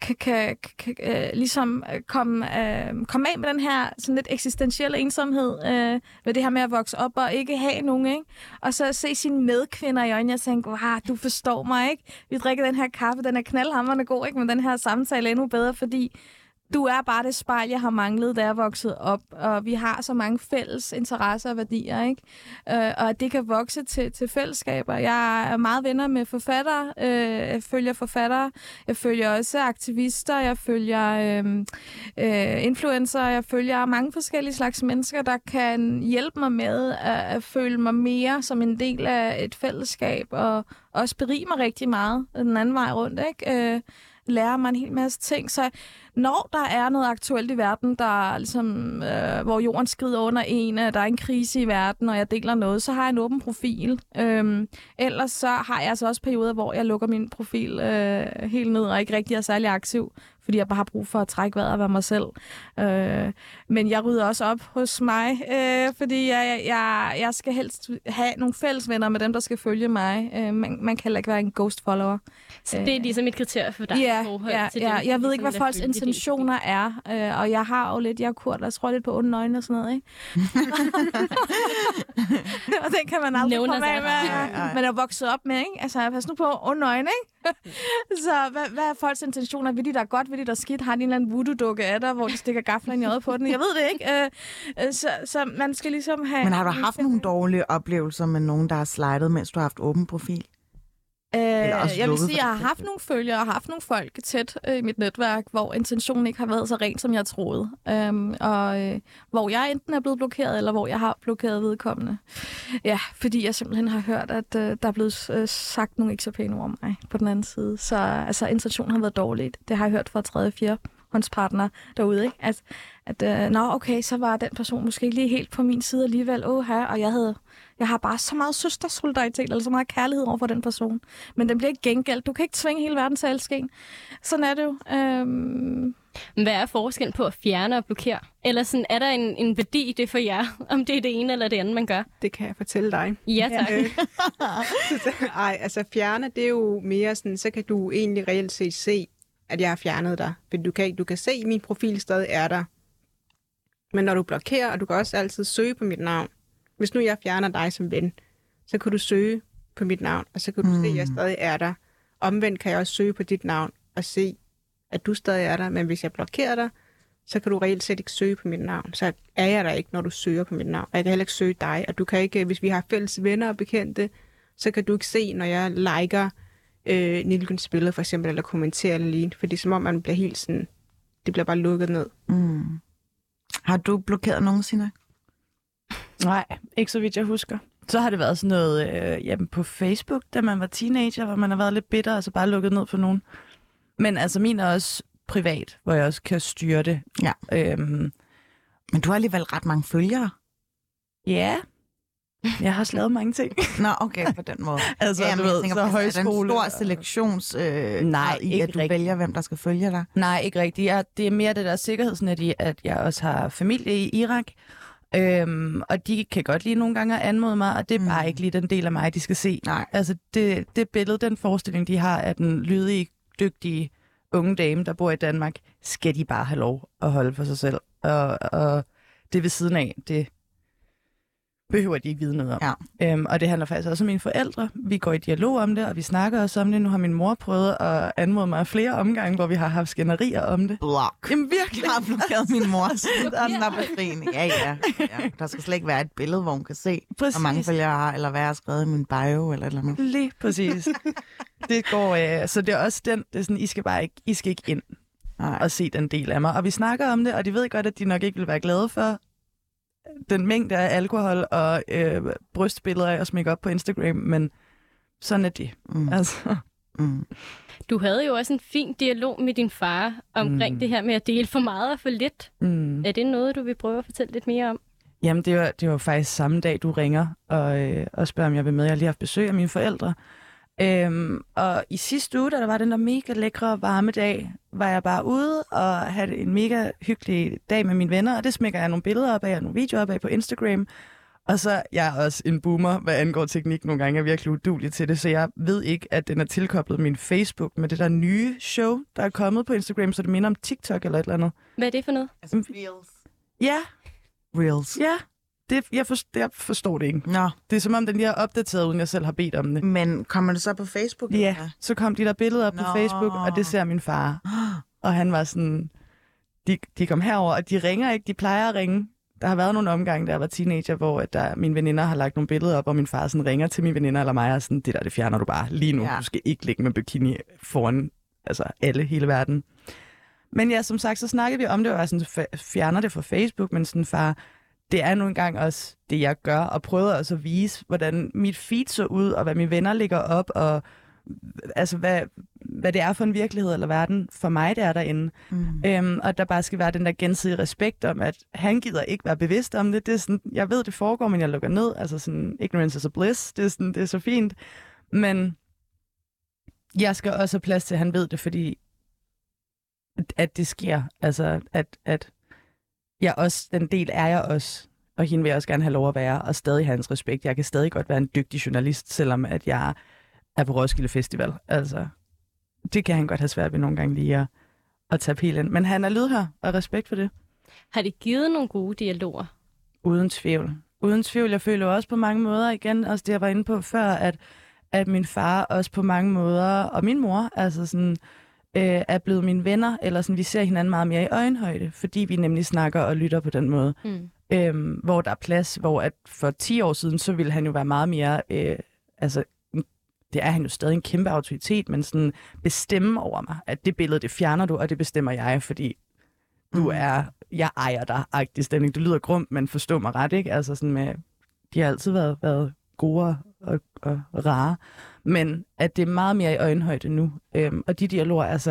kan, kan, kan øh, ligesom komme, øh, komme af med den her sådan lidt eksistentielle ensomhed, øh, med det her med at vokse op og ikke have nogen, ikke? Og så se sine medkvinder i øjnene og tænke, wow, du forstår mig, ikke? Vi drikker den her kaffe, den er knaldhamrende god, ikke? Men den her samtale er endnu bedre, fordi du er bare det spejl, jeg har manglet, da jeg voksede op, og vi har så mange fælles interesser og værdier, ikke? Øh, og at det kan vokse til, til fællesskaber. Jeg er meget venner med forfattere, øh, jeg følger forfattere, jeg følger også aktivister, jeg følger øh, øh, influencer, jeg følger mange forskellige slags mennesker, der kan hjælpe mig med at, at føle mig mere som en del af et fællesskab, og også berige mig rigtig meget den anden vej rundt, ikke? Øh, lærer mig en hel masse ting, så når der er noget aktuelt i verden, der ligesom, øh, hvor jorden skrider under en, der er en krise i verden, og jeg deler noget, så har jeg en åben profil. Øhm, ellers så har jeg altså også perioder, hvor jeg lukker min profil øh, helt ned, og ikke rigtig er særlig aktiv, fordi jeg bare har brug for at trække vejret og være mig selv. Øh, men jeg rydder også op hos mig, øh, fordi jeg, jeg, jeg skal helst have nogle fælles venner med dem, der skal følge mig. Øh, man, man kan heller ikke være en ghost follower. Så det er ligesom et kriterie for dig? Ja, ja, til ja. Dem, jeg ved ikke, hvad folks intentioner er, øh, og jeg har jo lidt, jeg er kurt, og jeg tror lidt på onde øjne og sådan noget, ikke? Og den kan man aldrig komme af med. Man er vokset op med, ikke? Altså, pas nu på onde øjne, ikke? Så hvad, hvad er folks intentioner? Vil de, der er godt? Vil de, der er skidt? Har de en eller anden voodoo-dukke af dig, hvor de stikker gaflen i øjet på den? Jeg ved det ikke. Øh, så, så man skal ligesom have... Men har du haft nogle dårlige oplevelser med nogen, der har slidet, mens du har haft åben profil? Jeg vil sige, at jeg har haft nogle følgere og haft nogle folk tæt øh, i mit netværk, hvor intentionen ikke har været så ren, som jeg troede. Øhm, og øh, hvor jeg enten er blevet blokeret, eller hvor jeg har blokeret vedkommende. Ja, fordi jeg simpelthen har hørt, at øh, der er blevet øh, sagt nogle ikke så pæne ord om mig på den anden side. Så altså, intentionen har været dårligt. Det har jeg hørt fra tredje og fjerde håndspartner derude, ikke? At, at øh, nå, okay, så var den person måske ikke lige helt på min side alligevel. Åh, her, og jeg havde... Jeg har bare så meget søstersolidaritet, eller så meget kærlighed over for den person. Men den bliver ikke gengældt. Du kan ikke tvinge hele verden til at elske en. Sådan er det jo. Øhm... Hvad er forskellen på at fjerne og blokere? Eller sådan, er der en, en værdi i det for jer? Om det er det ene eller det andet, man gør? Det kan jeg fortælle dig. Ja, tak. Ej, altså fjerne, det er jo mere sådan, så kan du egentlig reelt set se, at jeg har fjernet dig. Men du kan, du kan se, at min profil stadig er der. Men når du blokerer, og du kan også altid søge på mit navn. Hvis nu jeg fjerner dig som ven, så kan du søge på mit navn, og så kan du mm. se, at jeg stadig er der. Omvendt kan jeg også søge på dit navn og se, at du stadig er der. Men hvis jeg blokerer dig, så kan du reelt set ikke søge på mit navn. Så er jeg der ikke, når du søger på mit navn. Og jeg kan heller ikke søge dig. Og du kan ikke, hvis vi har fælles venner og bekendte, så kan du ikke se, når jeg liker øh, Nilgüns billede for eksempel, eller kommenterer eller lignende. Fordi som om man bliver helt sådan, det bliver bare lukket ned. Mm. Har du blokeret nogensinde? Nej, ikke så vidt jeg husker. Så har det været sådan noget øh, jamen på Facebook, da man var teenager, hvor man har været lidt bitter, altså bare lukket ned for nogen. Men altså min er også privat, hvor jeg også kan styre det. Ja. Øhm, Men du har alligevel ret mange følgere. Ja. Jeg har lavet mange ting. Nå, okay, på den måde. altså, ja, du ved, tænker, så højskole. Er der en stor selektions øh, nej, i, at du rigtig. Vælger, hvem der skal følge dig? Nej, ikke rigtigt. Jeg, det er mere det der sikkerhedsnet i, at jeg også har familie i Irak. Øhm, og de kan godt lige nogle gange anmode mig, og det er bare mm. ikke lige den del af mig, de skal se. Nej. Altså det, det billede, den forestilling, de har af den lydige, dygtige unge dame, der bor i Danmark, skal de bare have lov at holde for sig selv. Og, og det ved siden af, det behøver de ikke vide noget om. Ja. Øhm, og det handler faktisk også om mine forældre. Vi går i dialog om det, og vi snakker også om det. Nu har min mor prøvet at anmode mig flere omgange, hvor vi har haft skænderier om det. Blok. Jamen virkelig. Jeg har blokeret min mor. Sådan er befriende. Ja, ja, ja. Der skal slet ikke være et billede, hvor hun kan se, præcis. Hvor mange følgere jeg har, eller hvad jeg har skrevet i min bio, eller eller andet. Lige præcis. Det går, øh, så det er også den, det er sådan, I skal bare ikke, I skal ikke ind Nej. Og se den del af mig. Og vi snakker om det, og de ved godt, at de nok ikke vil være glade for, den mængde af alkohol og øh, brystbilleder af at smikke op på Instagram, men sådan er det. Mm. Altså. Mm. Du havde jo også en fin dialog med din far omkring mm. det her med at dele for meget og for lidt. Mm. Er det noget, du vil prøve at fortælle lidt mere om? Jamen, det var, det var faktisk samme dag, du ringer og, øh, og spørger, om jeg vil med. Jeg har lige haft besøg af mine forældre, Øhm, og i sidste uge, da der var den der mega lækre varme dag, var jeg bare ude og havde en mega hyggelig dag med mine venner, og det smækker jeg nogle billeder op af og nogle videoer op af på Instagram. Og så jeg er også en boomer, hvad angår teknik. Nogle gange er jeg virkelig uduelig til det, så jeg ved ikke, at den er tilkoblet min Facebook med det der nye show, der er kommet på Instagram, så det minder om TikTok eller et eller andet. Hvad er det for noget? Altså Reels. Ja. Reels. Ja. Det, jeg, forstår, jeg forstår det ikke. Nå. Det er som om, den lige er opdateret, uden jeg selv har bedt om det. Men kommer det så på Facebook? Ja, yeah. Så kom de der billeder op Nå. På Facebook, og det ser min far. Og han var sådan... De, de kom herover, og de ringer ikke. De plejer at ringe. Der har været nogle omgange, da jeg var teenager, hvor at der, mine veninder har lagt nogle billeder op, og min far sådan ringer til mine veninder eller mig, og sådan, det der, det fjerner du bare lige nu. Ja. Du skal ikke ligge med bikini foran altså alle, hele verden. Men ja, som sagt, så snakkede vi om det, og jeg sådan, fjerner det fra Facebook, men sådan, far... Det er nu engang også det, jeg gør, og prøver også at vise, hvordan mit feed så ud, og hvad mine venner ligger op, og altså, hvad, hvad det er for en virkelighed eller verden for mig, der er derinde. Mm. Øhm, og der bare skal være den der gensidige respekt om, at han gider ikke være bevidst om det. Det er sådan, jeg ved, det foregår, men jeg lukker ned. Altså sådan, ignorance is a bliss. Det er, sådan, det er så fint. Men jeg skal også have plads til, at han ved det, fordi at det sker. Altså, at... at Jeg også, den del er jeg også, og hende vil jeg også gerne have lov at være, og stadig hans respekt. Jeg kan stadig godt være en dygtig journalist, selvom at jeg er på Roskilde Festival. Altså, det kan han godt have svært ved nogle gange lige at, at tage pilen. Men han er lydhør, og respekt for det. Har det givet nogle gode dialoger? Uden tvivl. Uden tvivl. Jeg føler også på mange måder, igen, også det jeg var inde på før, at, at min far også på mange måder, og min mor, altså sådan... er blevet mine venner, eller sådan, vi ser hinanden meget mere i øjenhøjde, fordi vi nemlig snakker og lytter på den måde. Mm. Øhm, hvor der er plads, hvor at for ti år siden, så ville han jo være meget mere, øh, altså, det er han jo stadig en kæmpe autoritet, men sådan bestemme over mig, at det billede, det fjerner du, og det bestemmer jeg, fordi mm. du er, jeg ejer dig-agtig stemning. Du lyder grumt, men forstår mig ret, ikke? Altså sådan med, de har altid været, været gode og, og rare. Men at det er meget mere i øjenhøjde nu. Øhm, og de dialoger, altså,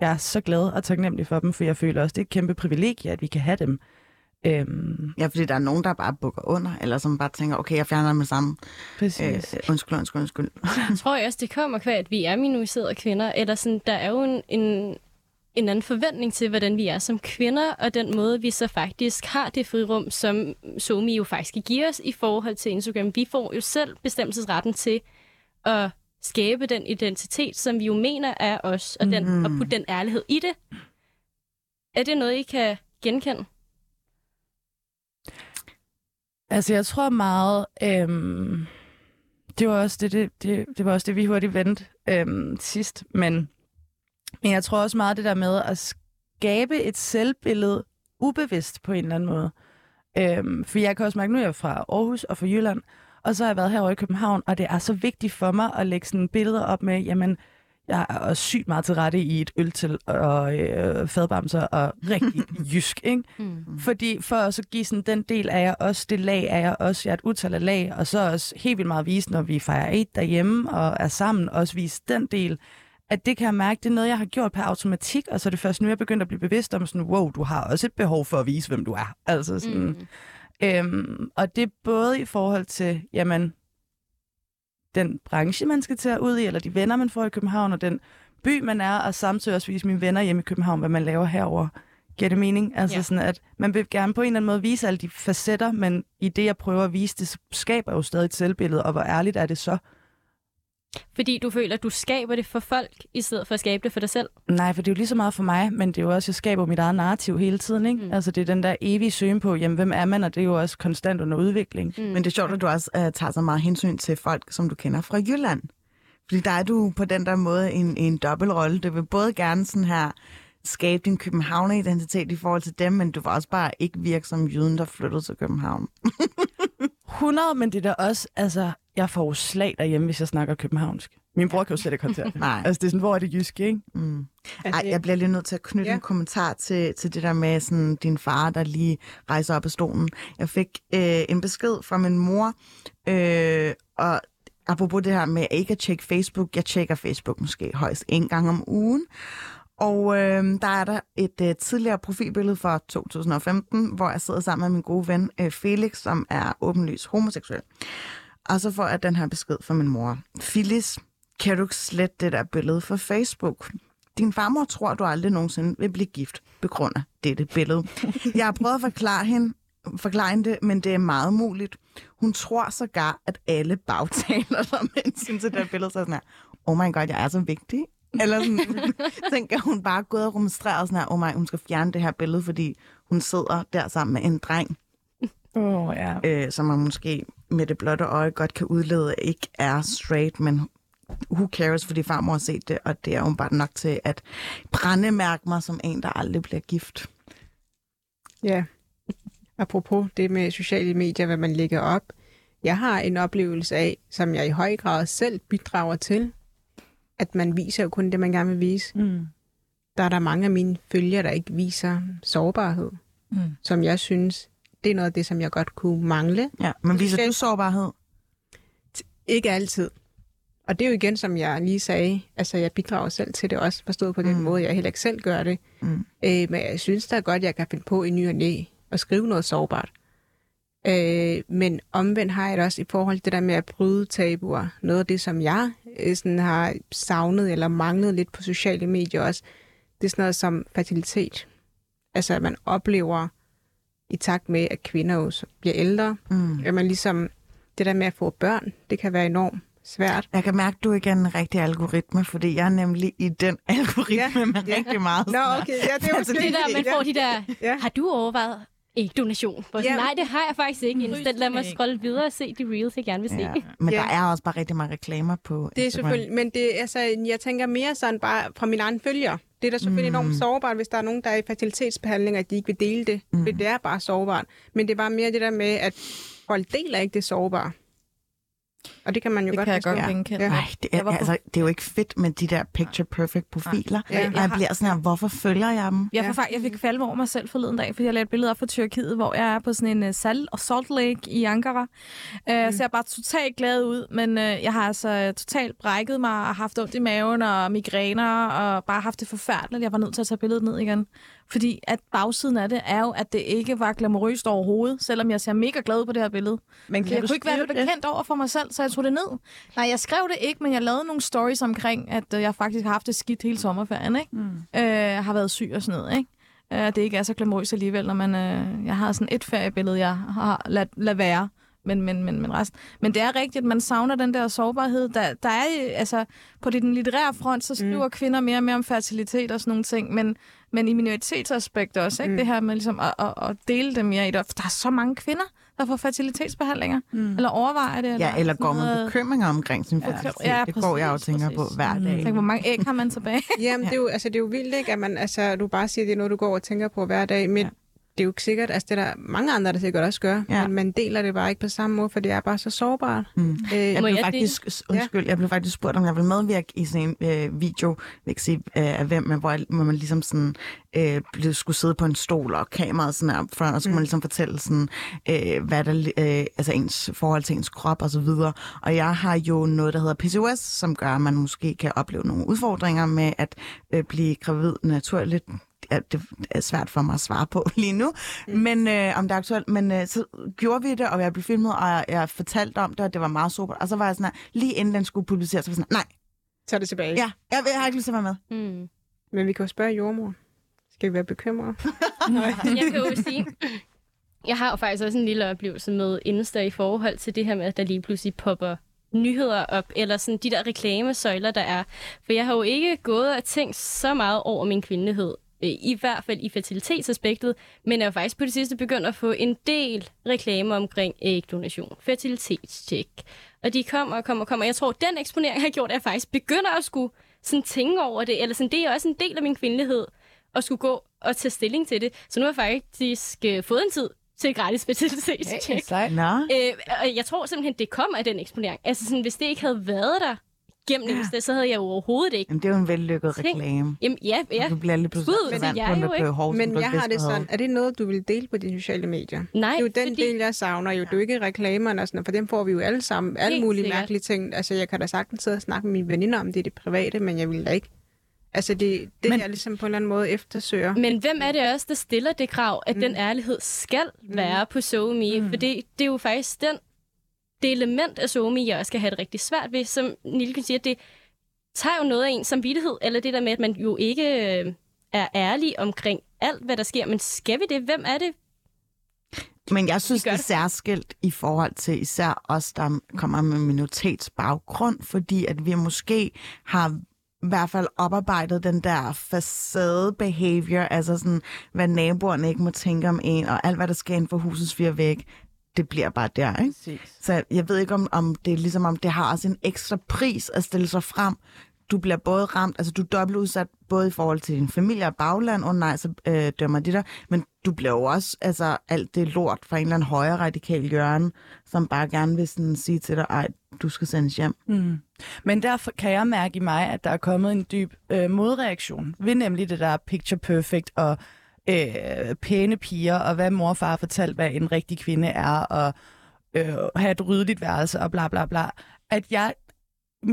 jeg er så glad og taknemmelig for dem, for jeg føler også, det er et kæmpe privilegie, at vi kan have dem. Øhm... Ja, fordi der er nogen, der bare bukker under, eller som bare tænker, okay, jeg fjerner dem med sammen. Præcis. Øh, undskyld, undskyld, undskyld. Jeg tror også, det kommer kvært, at vi er minoriserede kvinder, eller sådan, der er jo en, en, en anden forventning til, hvordan vi er som kvinder, og den måde, vi så faktisk har det frirum, som SoMe jo faktisk giver os i forhold til Instagram. Vi får jo selv bestemmelsesretten til at skabe den identitet, som vi jo mener er os, og, den, mm. og putte den ærlighed i det. Er det noget, I kan genkende? Altså, jeg tror meget... Øhm, det, var også det, det, det, det var også det, vi hurtigt vendte øhm, sidst, men, men jeg tror også meget det der med at skabe et selvbillede ubevidst på en eller anden måde. Øhm, for jeg kan også mærke, nu er jeg fra Aarhus og fra Jylland, og så har jeg været herovre i København, og det er så vigtigt for mig at lægge sådan billeder op med, jamen, jeg er også sygt meget til rette i et øltel og øh, fadbamser og rigtig jysk, ikke? Mm. Fordi for at så give sådan, den del af jeg også, det lag af jeg også, jeg er et utal af lag, og så også helt vildt meget vise, når vi fejrer et derhjemme og er sammen, også vise den del, at det kan jeg mærke, det er noget, jeg har gjort per automatik, og så er det først nu, jeg begynder at blive bevidst om sådan, wow, du har også et behov for at vise, hvem du er. Altså sådan... Mm. Øhm, og det er både i forhold til, jamen, den branche, man skal tage ud i, eller de venner, man får i København, og den by, man er, og samtidig også vise mine venner hjemme i København, hvad man laver herover. Giver det mening? Altså ja. Sådan, at man vil gerne på en eller anden måde vise alle de facetter, men i det, jeg prøver at vise det, skaber jo stadig et selvbillede, og hvor ærligt er det så? Fordi du føler, at du skaber det for folk, i stedet for at skabe det for dig selv? Nej, for det er jo lige så meget for mig, men det er jo også, at jeg skaber mit eget narrativ hele tiden, ikke? Mm. Altså, det er den der evige søgen på, jamen, hvem er man? Og det er jo også konstant under udvikling. Mm. Men det er sjovt, at du også uh, tager så meget hensyn til folk, som du kender fra Jylland. Fordi der er du på den der måde i en, en dobbeltrolle. Du vil både gerne sådan her skabe din københavneridentitet i forhold til dem, men du vil også bare ikke virke som jyden, der flyttede til København. hundrede, men det der også, altså... Jeg får jo slag derhjemme, hvis jeg snakker københavnsk. Min bror kan jo slet ikke håndtere det. Nej. Altså, det er sådan, hvor er det jysk, ikke? Mm. Ej, jeg bliver lige nødt til at knytte ja. en kommentar til, til det der med sådan, din far, der lige rejser op af stolen. Jeg fik øh, en besked fra min mor, øh, og apropos det her med ikke at tjekke Facebook, jeg tjekker Facebook måske højst en gang om ugen. Og øh, der er der et øh, tidligere profilbillede fra to tusind og femten, hvor jeg sidder sammen med min gode ven øh, Felix, som er åbenlyst homoseksuel. Og så får jeg den her besked fra min mor. Filiz, kan du ikke slette det der billede fra Facebook? Din farmor tror, du aldrig nogensinde vil blive gift på grund af dette billede. Jeg har prøvet at forklare hende, forklare hende det, men det er meget muligt. Hun tror sågar, at alle bagtaler dig, men synes, at det der billede så sådan her, oh my god, jeg er så vigtig. Eller sådan, tænker hun bare gået og rumstreret sådan her, oh my, hun skal fjerne det her billede, fordi hun sidder der sammen med en dreng. Oh, yeah. øh, som man måske med det blotte øje godt kan udlede, ikke er straight, men who cares, fordi farmor har set det, og det er jo bare nok til at brændemærke mig som en, der aldrig bliver gift. Ja, yeah. Apropos det med sociale medier, hvad man lægger op. Jeg har en oplevelse af, som jeg i høj grad selv bidrager til, at man viser jo kun det, man gerne vil vise. Mm. Der er der mange af mine følgere, der ikke viser sårbarhed, mm. som jeg synes, det er noget af det, som jeg godt kunne mangle. Ja, men viser du sårbarhed? Ikke altid. Og det er jo igen, som jeg lige sagde, altså jeg bidrager selv til det også, forstået på den mm. måde, jeg heller ikke selv gør det. Mm. Øh, men jeg synes da godt, jeg kan finde på i ny og næ og skrive noget sårbart. Øh, men omvendt har jeg det også i forhold til det der med at bryde tabuer. Noget af det, som jeg øh, sådan har savnet eller manglet lidt på sociale medier også, det er sådan noget som fertilitet. Altså at man oplever i takt med, at kvinder jo bliver ældre, mm. at man ligesom, det der med at få børn, det kan være enormt svært. Jeg kan mærke, at du ikke er en rigtig algoritme, fordi jeg er nemlig i den algoritme ja. med ja. rigtig meget. Nå, okay. Ja, det er altså, det der, man får ja. de der, ja. har du overvejet ægdonation? Ja. Nej, det har jeg faktisk ikke. Instead, lad mig scrolle videre og se de reels, jeg gerne vil se. Ja. Men ja. der er også bare rigtig mange reklamer på det er Instagram. Selvfølgelig, men det, altså, jeg tænker mere sådan bare fra mine egne følgere. Det er da selvfølgelig mm. enormt sårbart, hvis der er nogen, der er i fertilitetsbehandling, at de ikke vil dele det. Mm. Det er bare sårbart. Men det er bare mere det der med, at folk deler ikke det sårbare. Og det kan man jo det godt forstå. Ja. Nej, det er, altså, det er jo ikke fedt med de der picture perfect profiler. Ja. Ja. Jeg bliver sådan her, hvorfor følger jeg dem? Jeg, for, jeg fik falme over mig selv forleden dag, fordi jeg lavede et billede op fra Tyrkiet, hvor jeg er på sådan en uh, sal- og Salt Lake i Ankara. Uh, mm. Ser bare totalt glad ud, men uh, jeg har altså totalt brækket mig og haft ondt i maven og migræner og bare haft det forfærdeligt. Jeg var nødt til at tage billedet ned igen. Fordi at bagsiden af det er jo, at det ikke var glamourøst overhovedet, selvom jeg ser mega glad ud på det her billede. Men jeg kunne ikke være bekendt over for mig selv, så jeg tog det ned. Nej, jeg skrev det ikke, men jeg lavede nogle stories omkring, at jeg faktisk har haft det skidt hele sommerferien, ikke? Mm. Øh, har været syg og sådan noget, ikke? Øh, det ikke er så glamourøst alligevel, når man... Øh, jeg har sådan et feriebillede, jeg har ladt lad være, men, men, men, men resten... Men det er rigtigt, at man savner den der sårbarhed. Der, der er, altså, på den litterære front, så skriver mm. kvinder mere og mere om fertilitet og sådan nogle ting, men... Men i minoritetsaspekt også, ikke? Mm. Det her med ligesom at, at, at dele det mere i det. For der er så mange kvinder, der får fertilitetsbehandlinger. Mm. Eller overvejer det. Eller ja, eller går man bekymringer omkring sin fertilitet. Ja, ja, det går jeg jo tænker præcis. på hver dag. Mm. Tænk, hvor mange æg har man tilbage? Jamen, det er jo, altså, det er jo vildt, ikke? At man, altså, du bare siger, det er noget, du går og tænker på hver dag. Men ja. det er jo ikke sikkert, altså det er der mange andre, der sikkert også gør. Ja. Men man deler det bare ikke på samme måde, for det er bare så sårbart. Mm. Øh, jeg, blev jeg, faktisk, undskyld, ja. jeg blev faktisk spurgt, om jeg ville medvirke i sådan en øh, video, jeg vil ikke sige øh, af hvem, men hvor, jeg, hvor man ligesom sådan, øh, skulle sidde på en stol og kameraet sådan op front, og så kunne mm. man ligesom fortælle sådan, øh, hvad der, øh, altså ens forhold til ens krop og så videre. Og jeg har jo noget, der hedder P C O S, som gør, at man måske kan opleve nogle udfordringer med at øh, blive gravid naturligt. Det er svært for mig at svare på lige nu, mm. men øh, om det er aktuelt, men øh, så gjorde vi det, og jeg blev filmet, og jeg, jeg fortalte om det, og det var meget super. Og så var jeg sådan her, lige inden den skulle publiceres, så var jeg sådan her, nej. Så er det tilbage. Ja, jeg, jeg har ikke lyst til at være med. Mm. Men vi kan jo spørge jordmor. Skal vi være bekymrede? Jeg kan jo sige, jeg har jo faktisk også en lille oplevelse med Insta i forhold til det her med, at der lige pludselig popper nyheder op, eller sådan de der reklamesøjler, der er. For jeg har jo ikke gået og tænkt så meget over min kvindelighed, i hvert fald i fertilitetsaspektet, men jeg er faktisk på det sidste begyndt at få en del reklamer omkring ægdonation, fertilitetstjek. Og de kommer og kommer og kommer. Jeg tror, den eksponering har gjort, at jeg faktisk begynder at skulle sådan tænke over det, eller sådan, det er også en del af min kvindelighed, at skulle gå og tage stilling til det. Så nu har jeg faktisk øh, fået en tid til gratis fertilitetstjek. Hey, øh, og jeg tror simpelthen, det kommer af den eksponering. Altså sådan, hvis det ikke havde været der, gennem ja. det, så havde jeg jo overhovedet ikke. Jamen, det er jo en vellykket reklame. Jamen, ja, ja. Du bliver lidt pludselig vand på noget behov, men jeg har det sådan, er det noget, du vil dele på dine sociale medier? Nej. Det er jo den fordi... del, jeg savner jo. Ja. Det er jo ikke reklamerne og sådan, for dem får vi jo alle sammen. Alle helt mulige sikkert. Mærkelige ting. Altså, jeg kan da sagtens sidde og snakke med mine veninder om det i det private, men jeg vil da ikke. Altså, det, det men, jeg ligesom på en eller anden måde eftersøger. Men hvem er det også, der stiller det krav, at mm. den ærlighed skal mm. være på SoMe? Mm. For det er jo faktisk den det element af SoMe, jeg også skal have det rigtig svært ved. Som Nilgün siger, det, tager jo noget af ens samvittighed, eller det der med, at man jo ikke er ærlig omkring alt, hvad der sker. Men skal vi det? Hvem er det? Men jeg synes, det er særskilt i forhold til især os, der kommer med minoritetsbaggrund, fordi at vi måske har i hvert fald oparbejdet den der facade-behavior, altså sådan, hvad naboerne ikke må tænke om en, og alt, hvad der sker inden for husets fire vægge, det bliver bare der, ikke? Præcis. Så jeg ved ikke, om, om det er ligesom, om det har også en ekstra pris at stille sig frem. Du bliver både ramt, altså du er dobbelt udsat, både i forhold til din familie og bagland, åh oh, nej, så øh, dømmer de der, men du bliver jo også, altså alt det lort fra en eller anden højre radikal hjørne, som bare gerne vil sådan sige til dig, ej, du skal sendes hjem. Mm. Men derfor kan jeg mærke i mig, at der er kommet en dyb øh, modreaktion ved nemlig det der picture perfect og øh, pæne piger, og hvad mor og far fortalte, hvad en rigtig kvinde er, og øh, have et ryddeligt værelse, og bla bla bla. At jeg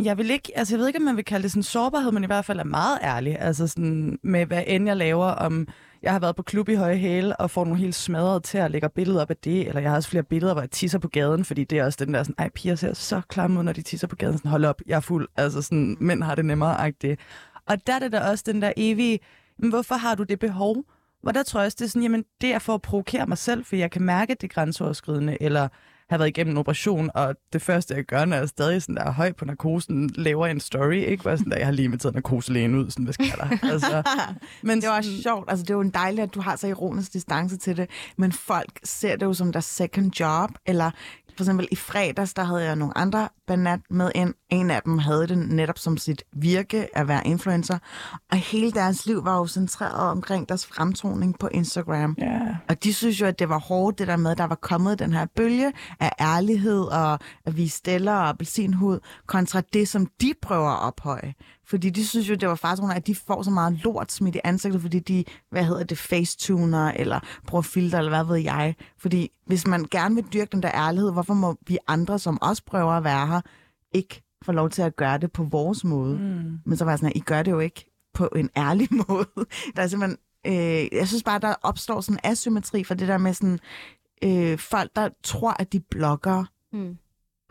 Jeg vil ikke, altså jeg ved ikke, om man vil kalde det sådan sårbarhed, men i hvert fald er meget ærlig, altså sådan med hvad end jeg laver, om jeg har været på klub i høje hæle og får nogle helt smadret til at lægge billeder op af det, eller jeg har også flere billeder, hvor jeg tisser på gaden, fordi det er også den der sådan, ej, piger ser så klamme ud, når de tisser på gaden, sådan hold op, jeg er fuld, altså sådan, mænd har det nemmere-agtigt. Og der er det der også den der evige, men hvorfor har du det behov? Og der tror jeg også, det er sådan, jamen det er for at provokere mig selv, for jeg kan mærke, at det er grænseoverskridende, eller har været igennem en operation, og det første, jeg gør, når jeg er stadig sådan, der er høj på narkosen, laver en story, ikke? Hvor sådan, der, jeg har lige med taget narkoselægen ud, sådan, hvad sker der? Altså, men det var sådan sjovt. Altså, det er jo en dejlig, at du har så ironisk distance til det, men folk ser det jo som deres second job, eller for eksempel i fredags, der havde jeg nogle andre banat med ind. En af dem havde det netop som sit virke at være influencer, og hele deres liv var jo centreret omkring deres fremtoning på Instagram. Yeah. Og de synes jo, at det var hårdt, det der med, der var kommet den her bølge af ærlighed og at vise stiller og appelsinhud, kontra det, som de prøver at ophøje. Fordi de synes jo, det var faktisk nogle af, at de får så meget lort smidt i ansigtet, fordi de, hvad hedder det, facetuner eller bruger filter, eller hvad ved jeg. Fordi hvis man gerne vil dyrke den der ærlighed, hvorfor må vi andre, som også prøver at være her, ikke få lov til at gøre det på vores måde? Mm. Men så var jeg sådan, at I gør det jo ikke på en ærlig måde. Der er simpelthen, øh, jeg synes bare, der opstår sådan en asymmetri for det der med sådan, øh, folk, der tror, at de blogger. Mm.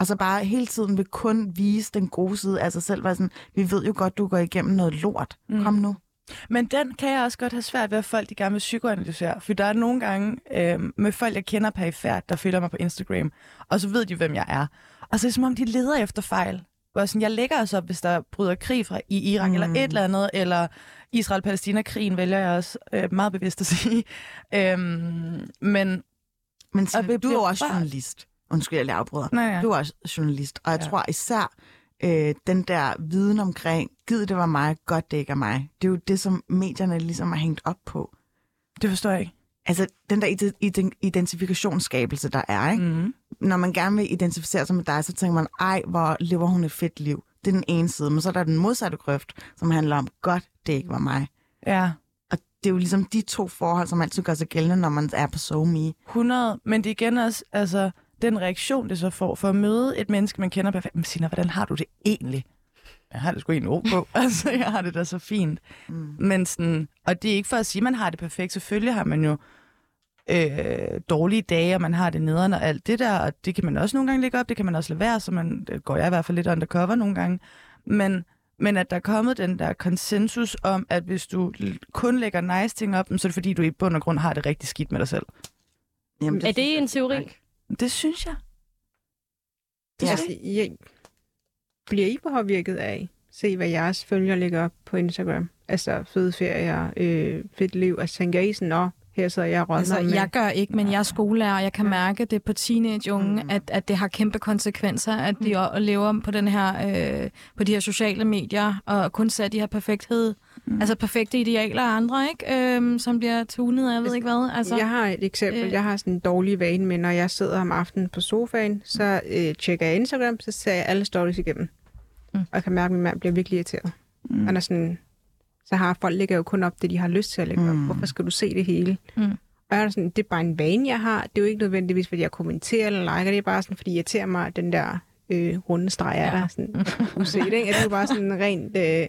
Og så bare hele tiden vil kun vise den gode side af sig selv. Var sådan, vi ved jo godt, du går igennem noget lort. Mm. Kom nu. Men den kan jeg også godt have svært ved, at folk de gerne vil psykoanalysere. For der er nogle gange øh, med folk, jeg kender perifært, der følger mig på Instagram. Og så ved de, hvem jeg er. Og så er det som om, de leder efter fejl. Hvor sådan, jeg lægger os op, hvis der bryder krig fra i Irak mm. eller et eller andet. Eller Israel-Palæstina-krigen vælger jeg også øh, meget bevidst at sige. Øhm, men men så, og, du er også journalist. Undskyld, jeg afbryder. Nej, ja. Du er også journalist, og jeg ja. tror især øh, den der viden omkring, gid det var mig, godt det ikke er mig, det er jo det, som medierne ligesom har hængt op på. Det forstår jeg ikke. Altså, den der identifikationsskabelse, der er, ikke? Mm-hmm. Når man gerne vil identificere sig med dig, så tænker man, ej, hvor lever hun et fedt liv. Det er den ene side, men så er der den modsatte grøft, som handler om, godt det ikke var mig. Ja. Det er jo ligesom de to forhold, som altid gør sig gældende, når man er på SoMe. hundrede, men det er igen også, altså den reaktion, det så får for at møde et menneske, man kender perfekt. Men Zina, hvordan har du det egentlig? Jeg har det sgu egentlig ok på. Altså, jeg har det da så fint. Mm. Men sådan, og det er ikke for at sige, at man har det perfekt. Selvfølgelig har man jo øh, dårlige dage, og man har det nederen og alt det der. Og det kan man også nogle gange lægge op, det kan man også lade være, så man, går jeg i hvert fald lidt undercover nogle gange. Men, men at der er kommet den der konsensus om, at hvis du kun lægger nice ting op, så er det fordi, du i bund og grund har det rigtig skidt med dig selv. Jamen, det er det en teori? Jeg... Det synes jeg. Det ja. synes jeg. jeg. Bliver I påvirket af at se, hvad jeres følger lægger op på Instagram? Altså fede ferier, øh, fedt liv, altså tænker I sådan, åh, her sidder jeg og rødner. Altså, med. Jeg gør ikke, men jeg er skolelærer, og jeg kan ja. mærke det på teenageunge, mm. at, at det har kæmpe konsekvenser, at de mm. lever på, den her, øh, på de her sociale medier, og kun ser de her perfekthed. Mm. Altså perfekte idealer af andre, ikke? Øhm, som bliver tunet, jeg ved ikke hvad. Altså, jeg har et eksempel. Øh... Jeg har sådan en dårlig vane, men når jeg sidder om aftenen på sofaen, så øh, tjekker jeg Instagram, så ser jeg alle stories igennem. Mm. Og jeg kan mærke, at min mand bliver virkelig irriteret. Mm. Og når sådan, så har folk lægger jo kun op det, de har lyst til at lægge op. Mm. Hvorfor skal du se det hele? Mm. Og jeg er sådan, det er bare en vane, jeg har. Det er jo ikke nødvendigvis, fordi jeg kommenterer eller liker. Det er bare sådan, fordi jeg irriterer mig, at den der øh, runde streg er ja. der. Sådan, uset, ikke? Det er jo bare sådan rent... Øh,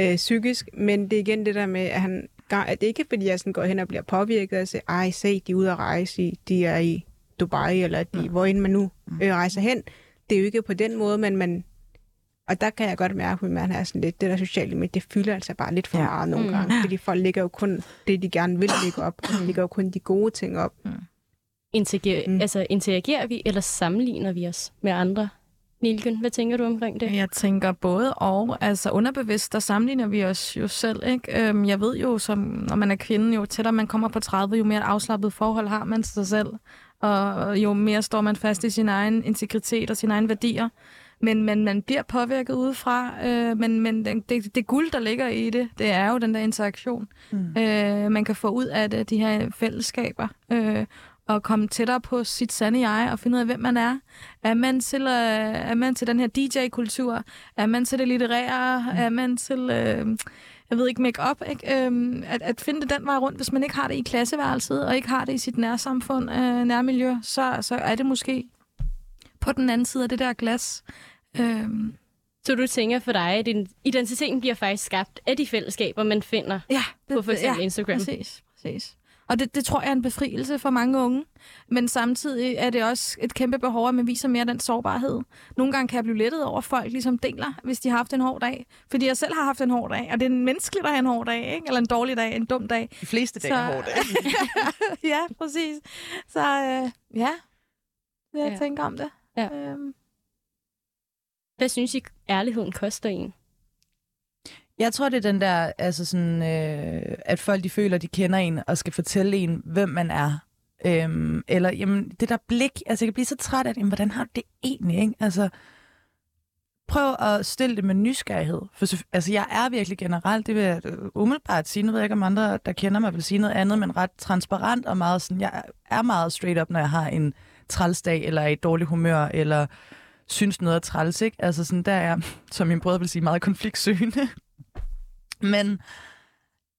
Øh, psykisk, men det er igen det der med, at han gør, at det ikke er, fordi jeg sådan går hen og bliver påvirket og siger, ej, se, de er ude at rejse i, de er i Dubai, eller de, mm. hvor end man nu øh, rejser hen. Det er jo ikke på den måde, men man Og der kan jeg godt mærke, at man har sådan lidt, det der sociale med, det fylder altså bare lidt for ja. meget nogle mm. gange. Fordi folk lægger jo kun det, de gerne vil lægge op. De lægger jo kun de gode ting op. Mm. Interager, mm. altså, interagerer vi, eller sammenligner vi os med andre? Nilgün, hvad tænker du omkring det? Jeg tænker både og. Altså underbevidst, der sammenligner vi os jo selv, ikke? Øhm, jeg ved jo, som, når man er kvinde, jo tættere man kommer på tredive, jo mere et afslappet forhold har man til sig selv. Og jo mere står man fast i sin egen integritet og sine egne værdier. Men, men man bliver påvirket udefra. Øh, men men det, det guld, der ligger i det, det er jo den der interaktion. Mm. Øh, man kan få ud af det, de her fællesskaber. Øh, og komme tættere på sit sande jeg, og finde ud af, hvem man er. Er man til, øh, er man til den her D J-kultur? Er man til det litterære? Mm. Er man til, øh, jeg ved ikke, make-up? Ikke? Øh, at, at finde det den vej rundt, hvis man ikke har det i klasseværelset, og ikke har det i sit nærsamfund, øh, nærmiljø, så, så er det måske på den anden side af det der glas. Øh. Så du tænker for dig, at identiteten bliver faktisk skabt af de fællesskaber, man finder ja, det, på for eksempel ja, Instagram? Præcis, præcis. Og det, det tror jeg er en befrielse for mange unge. Men samtidig er det også et kæmpe behov, at man viser mere den sårbarhed. Nogle gange kan jeg blive lettet over, at folk ligesom deler, hvis de har haft en hård dag. Fordi jeg selv har haft en hård dag, og det er en menneskelig, der har en hård dag, ikke? Eller en dårlig dag, en dum dag. De fleste dage er hård dag. Ja, præcis. Så øh, ja, det jeg ja. tænker om det. Ja. Øhm. Hvad synes I, ærligheden koster en? Jeg tror, det er den der, altså sådan, øh, at folk de føler, de kender en, og skal fortælle en, hvem man er. Øhm, eller jamen, det der blik, altså jeg kan blive så træt af det, jamen, hvordan har du det egentlig? Ikke? Altså, prøv at stille det med nysgerrighed. For, altså jeg er virkelig generelt, det vil jeg umiddelbart sige, nu ved jeg ikke om andre, der kender mig, vil sige noget andet, men ret transparent og meget sådan, jeg er meget straight up, når jeg har en trælsdag, eller et dårligt humør, eller synes noget er træls, ikke? Altså sådan, der er, som min bror vil sige, meget konfliktsøgende. Men,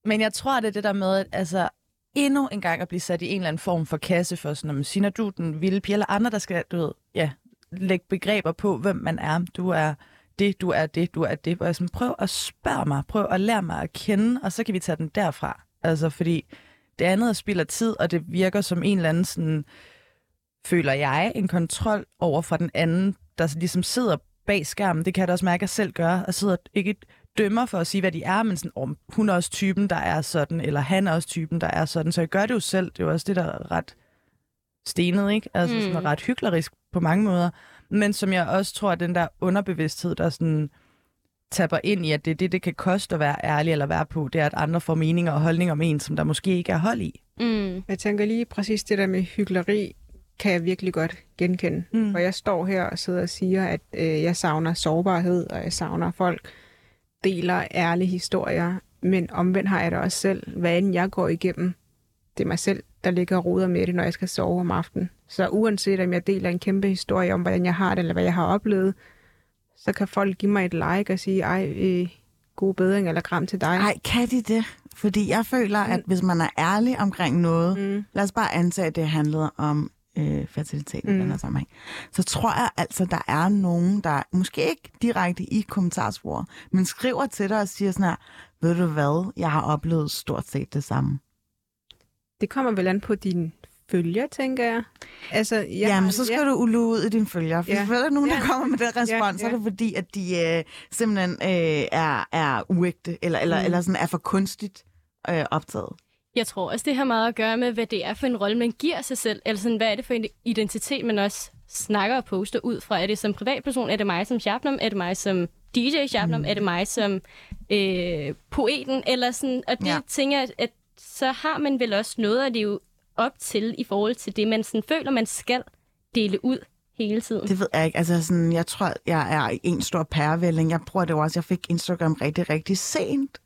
men jeg tror, det er det der med, at altså, endnu en gang at blive sat i en eller anden form for kasse for sådan, når man siger, du den vilde pige, eller andre, der skal, du ved, ja, lægge begreber på, hvem man er. Du er det, du er det, du er det. Og jeg sådan, prøv at spørge mig, prøv at lære mig at kende, og så kan vi tage den derfra. Altså, fordi det andet spilder tid, og det virker som en eller anden, sådan, føler jeg, en kontrol over for den anden, der ligesom sidder bag skærmen. Det kan jeg da også mærke, at jeg selv gør, og sidder ikke et dømmer for at sige, hvad de er, men sådan, oh, hun er også typen, der er sådan, eller han er også typen, der er sådan. Så jeg gør det jo selv. Det er jo også det, der er ret stenet, ikke? Altså mm. sådan ret hyklerisk på mange måder. Men som jeg også tror, at den der underbevidsthed, der sådan tapper ind i, at det er det, det kan koste at være ærlig eller være på, det er, at andre får meninger og holdninger om en, som der måske ikke er hold i. Mm. Jeg tænker lige præcis det der med hykleri, kan jeg virkelig godt genkende. Mm. For jeg står her og sidder og siger, at øh, jeg savner sårbarhed, og jeg savner folk, deler ærlige historier, men omvendt har jeg det også selv. Hvad end jeg går igennem, det er mig selv, der ligger og roder med det, når jeg skal sove om aftenen. Så uanset om jeg deler en kæmpe historie om, hvordan jeg har det, eller hvad jeg har oplevet, så kan folk give mig et like og sige, ej, øh, god bedring eller kram til dig. Ej, kan de det? Fordi jeg føler, mm. at hvis man er ærlig omkring noget, mm. lad os bare antage, at det handlede om Øh, fertilitet i mm. den her sammenhæng, så tror jeg altså, der er nogen, der måske ikke direkte i kommentarsporet, men skriver til dig og siger sådan her, ved du hvad, jeg har oplevet stort set det samme. Det kommer vel an på dine følger, tænker jeg. Altså, jeg Jamen, har, så skal ja. du ulle ud i dine følger. Hvis ja. der er nogen, der ja. kommer med den respons, ja, ja. så er det fordi, at de øh, simpelthen øh, er, er uægte, eller, eller, mm. eller sådan er for kunstigt øh, optaget. Jeg tror også, det har meget at gøre med, hvad det er for en rolle, man giver sig selv. Eller sådan, hvad er det for en identitet, man også snakker og poster ud fra? Er det som privatperson? Er det mig som Shabnam? Er det mig som D J Shabnam? Mm. Er det mig som øh, poeten? Eller sådan, og det ja. tænker jeg, at så har man vel også noget at leve op til i forhold til det, man sådan føler, man skal dele ud hele tiden. Det ved jeg ikke. Altså sådan, jeg tror, jeg er en stor pærevælling. Jeg bruger det også. Jeg fik Instagram rigtig, rigtig sent.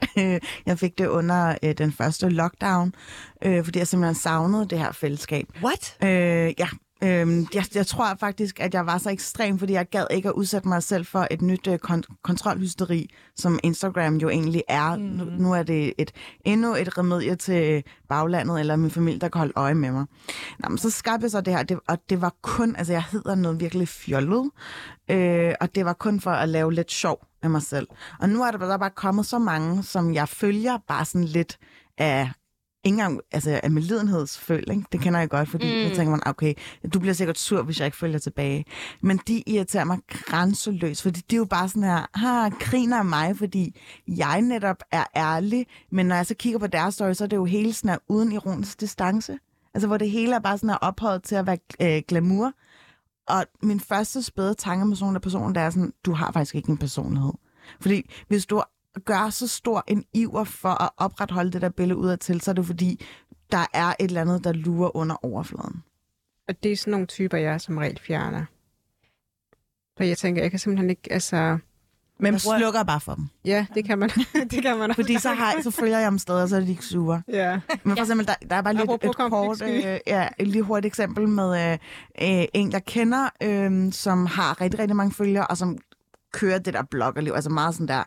Jeg fik det under øh, den første lockdown, øh, fordi jeg simpelthen savnede det her fællesskab. What? Øh, ja. Øhm, jeg, jeg tror faktisk, at jeg var så ekstrem, fordi jeg gad ikke at udsætte mig selv for et nyt øh, kon- kontrolhysteri, som Instagram jo egentlig er. Mm. Nu, nu er det et, endnu et remedie til baglandet, eller min familie, der kan holde øje med mig. Nå, men så skabte jeg så det her, det, og det var kun, altså jeg hedder noget virkelig fjollet, øh, og det var kun for at lave lidt sjov af mig selv. Og nu er der bare kommet så mange, som jeg følger bare sådan lidt af engang, altså af medlidenhedsfølelse, det kender jeg godt, fordi mm. jeg tænker man, okay, du bliver sikkert sur, hvis jeg ikke følger tilbage. Men de irriterer mig grænseløst, fordi det er jo bare sådan her, har griner af mig, fordi jeg netop er ærlig, men når jeg så kigger på deres story, så er det jo hele sådan her, uden ironisk distance. Altså hvor det hele er bare sådan her ophøjet til at være øh, glamour. Og min første spæde tanke med sådan en person, der er sådan, du har faktisk ikke en personlighed. Fordi hvis du gør så stor en iver for at opretholde det der billede udadtil, så er det fordi, der er et eller andet, der lurer under overfladen. Og det er sådan nogle typer, jeg som regel fjerner. For jeg tænker, jeg kan simpelthen ikke, altså... Men jeg bruger... slukker bare for dem. Ja, det kan man. det kan man fordi så, har, så følger jeg dem stadig, og så er de ikke sure. Ja. Men for eksempel, der, der er bare lige et, et kort, øh, ja, et lige hurtigt eksempel med øh, øh, en, jeg kender, øh, som har rigtig, rigtig mange følgere, og som kører det der bloggerliv, altså meget sådan der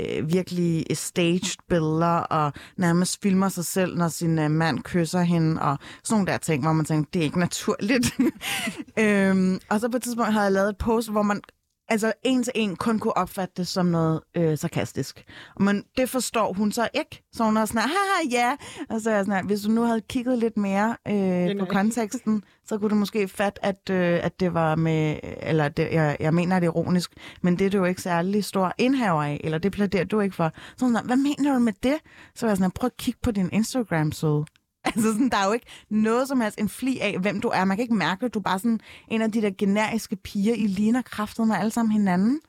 øh, virkelig staged billeder, og nærmest filmer sig selv, når sin øh, mand kysser hende, og sådan nogle der ting, hvor man tænker, det er ikke naturligt. øhm, og så på et tidspunkt havde jeg lavet et post, hvor man altså en til en kun kunne opfatte det som noget øh, sarkastisk. Men det forstår hun så ikke. Så hun er sådan, haha, ja. Og så er jeg sådan, hvis du nu havde kigget lidt mere øh, på konteksten, så kunne du måske fatte, at, øh, at det var med, eller det, jeg, jeg mener, det er ironisk, men det er du jo ikke særlig stor indhaver af, eller det pladerer du ikke for. Så sådan, hvad mener du med det? Så er jeg sådan, prøv at kigge på din Instagram-side. Altså sådan, der er jo ikke noget som helst en fli af, hvem du er. Man kan ikke mærke, at du er bare sådan en af de der generiske piger, I ligner kraftet med alle sammen hinanden.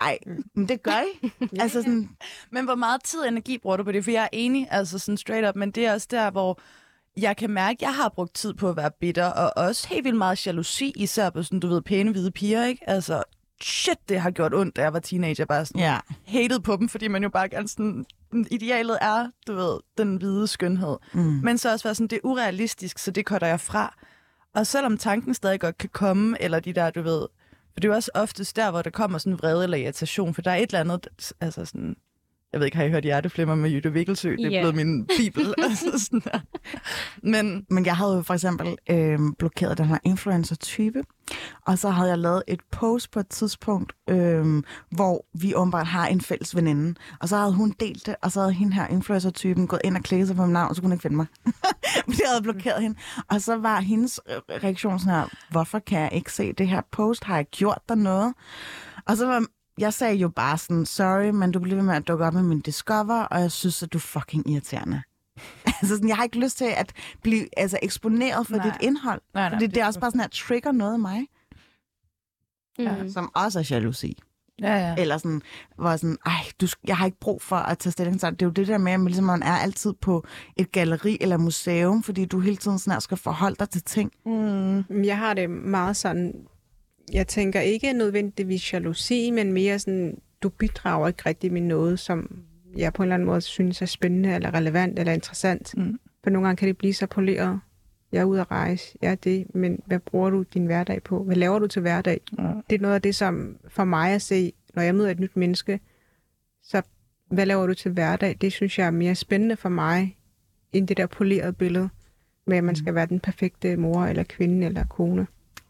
Ej, men det gør I. altså sådan... Men hvor meget tid og energi bruger du på det? For jeg er enig, altså sådan straight up, men det er også der, hvor jeg kan mærke, at jeg har brugt tid på at være bitter, og også helt vildt meget jalousi, især på sådan, du ved, pæne hvide piger, ikke? Altså... shit, det har gjort ondt, da jeg var teenager, bare sådan yeah. hated på dem, fordi man jo bare gerne sådan, idealet er, du ved, den hvide skønhed. Mm. Men så også være sådan, det er urealistisk, så det cutter jeg fra. Og selvom tanken stadig godt kan komme, eller de der, du ved, for det er jo også oftest der, hvor der kommer sådan vrede eller irritation, for der er et eller andet, altså sådan, jeg ved ikke, har I hørt Hjerteflimmer med Jutta Wickelsø? Yeah. Det er blevet min bibel. altså sådan der. Men, Men jeg havde jo for eksempel øh, blokeret den her influencer-type, og så havde jeg lavet et post på et tidspunkt, øh, hvor vi åbenbart har en fælles veninde. Og så havde hun delt det, og så havde hende her influencer-typen gået ind og klikket sig på mit navn, og så kunne hun ikke finde mig. Fordi jeg havde blokeret hende. Og så var hendes reaktion sådan her, hvorfor kan jeg ikke se det her post? Har jeg gjort der noget? Og så var jeg sagde jo bare sådan, sorry, men du bliver ved med at dukke op med min Discover, og jeg synes, at du er fucking irriterende. altså sådan, jeg har ikke lyst til at blive altså, eksponeret for nej. dit indhold. Nej, nej, fordi det, det er også bare sådan, at trigger noget af mig. Mm. Ja, som også er jalousi. Ja, ja. Eller sådan, hvor sådan, ej, du, jeg har ikke brug for at tage stilling. Så det er jo det der med, at man, ligesom, man er altid på et galleri eller museum, fordi du hele tiden sådan her skal forholde dig til ting. Mm. Jeg har det meget sådan... Jeg tænker ikke nødvendigvis jalousi, men mere sådan, du bidrager ikke rigtig med noget, som jeg på en eller anden måde synes er spændende, eller relevant, eller interessant. Mm. For nogle gange kan det blive så poleret. Jeg er ude at rejse, jeg er det, men hvad bruger du din hverdag på? Hvad laver du til hverdag? Mm. Det er noget af det, som for mig at se, når jeg møder et nyt menneske, så hvad laver du til hverdag? Det synes jeg er mere spændende for mig, end det der polerede billede, med at man skal være den perfekte mor, eller kvinde, eller kone.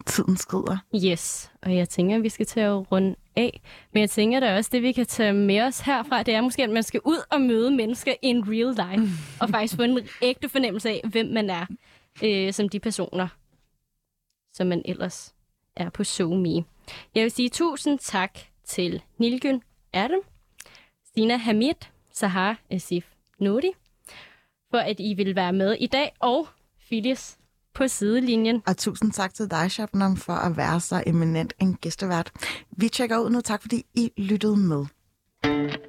Tiden skrider. Yes, og jeg tænker, at vi skal tage rundt af. Men jeg tænker, at også det, vi kan tage med os herfra, det er måske, at man skal ud og møde mennesker in real life, og faktisk få en ægte fornemmelse af, hvem man er, øh, som de personer, som man ellers er på SoMe. Jeg vil sige tusind tak til Nilgün Erdem, Zina Hameed, Sahar Asif Nuri, for at I vil være med i dag, og Filiz på sidelinjen. Og tusind tak til dig, Shabnam, for at være så eminent en gæstevært. Vi tjekker ud nu. Tak fordi I lyttede med.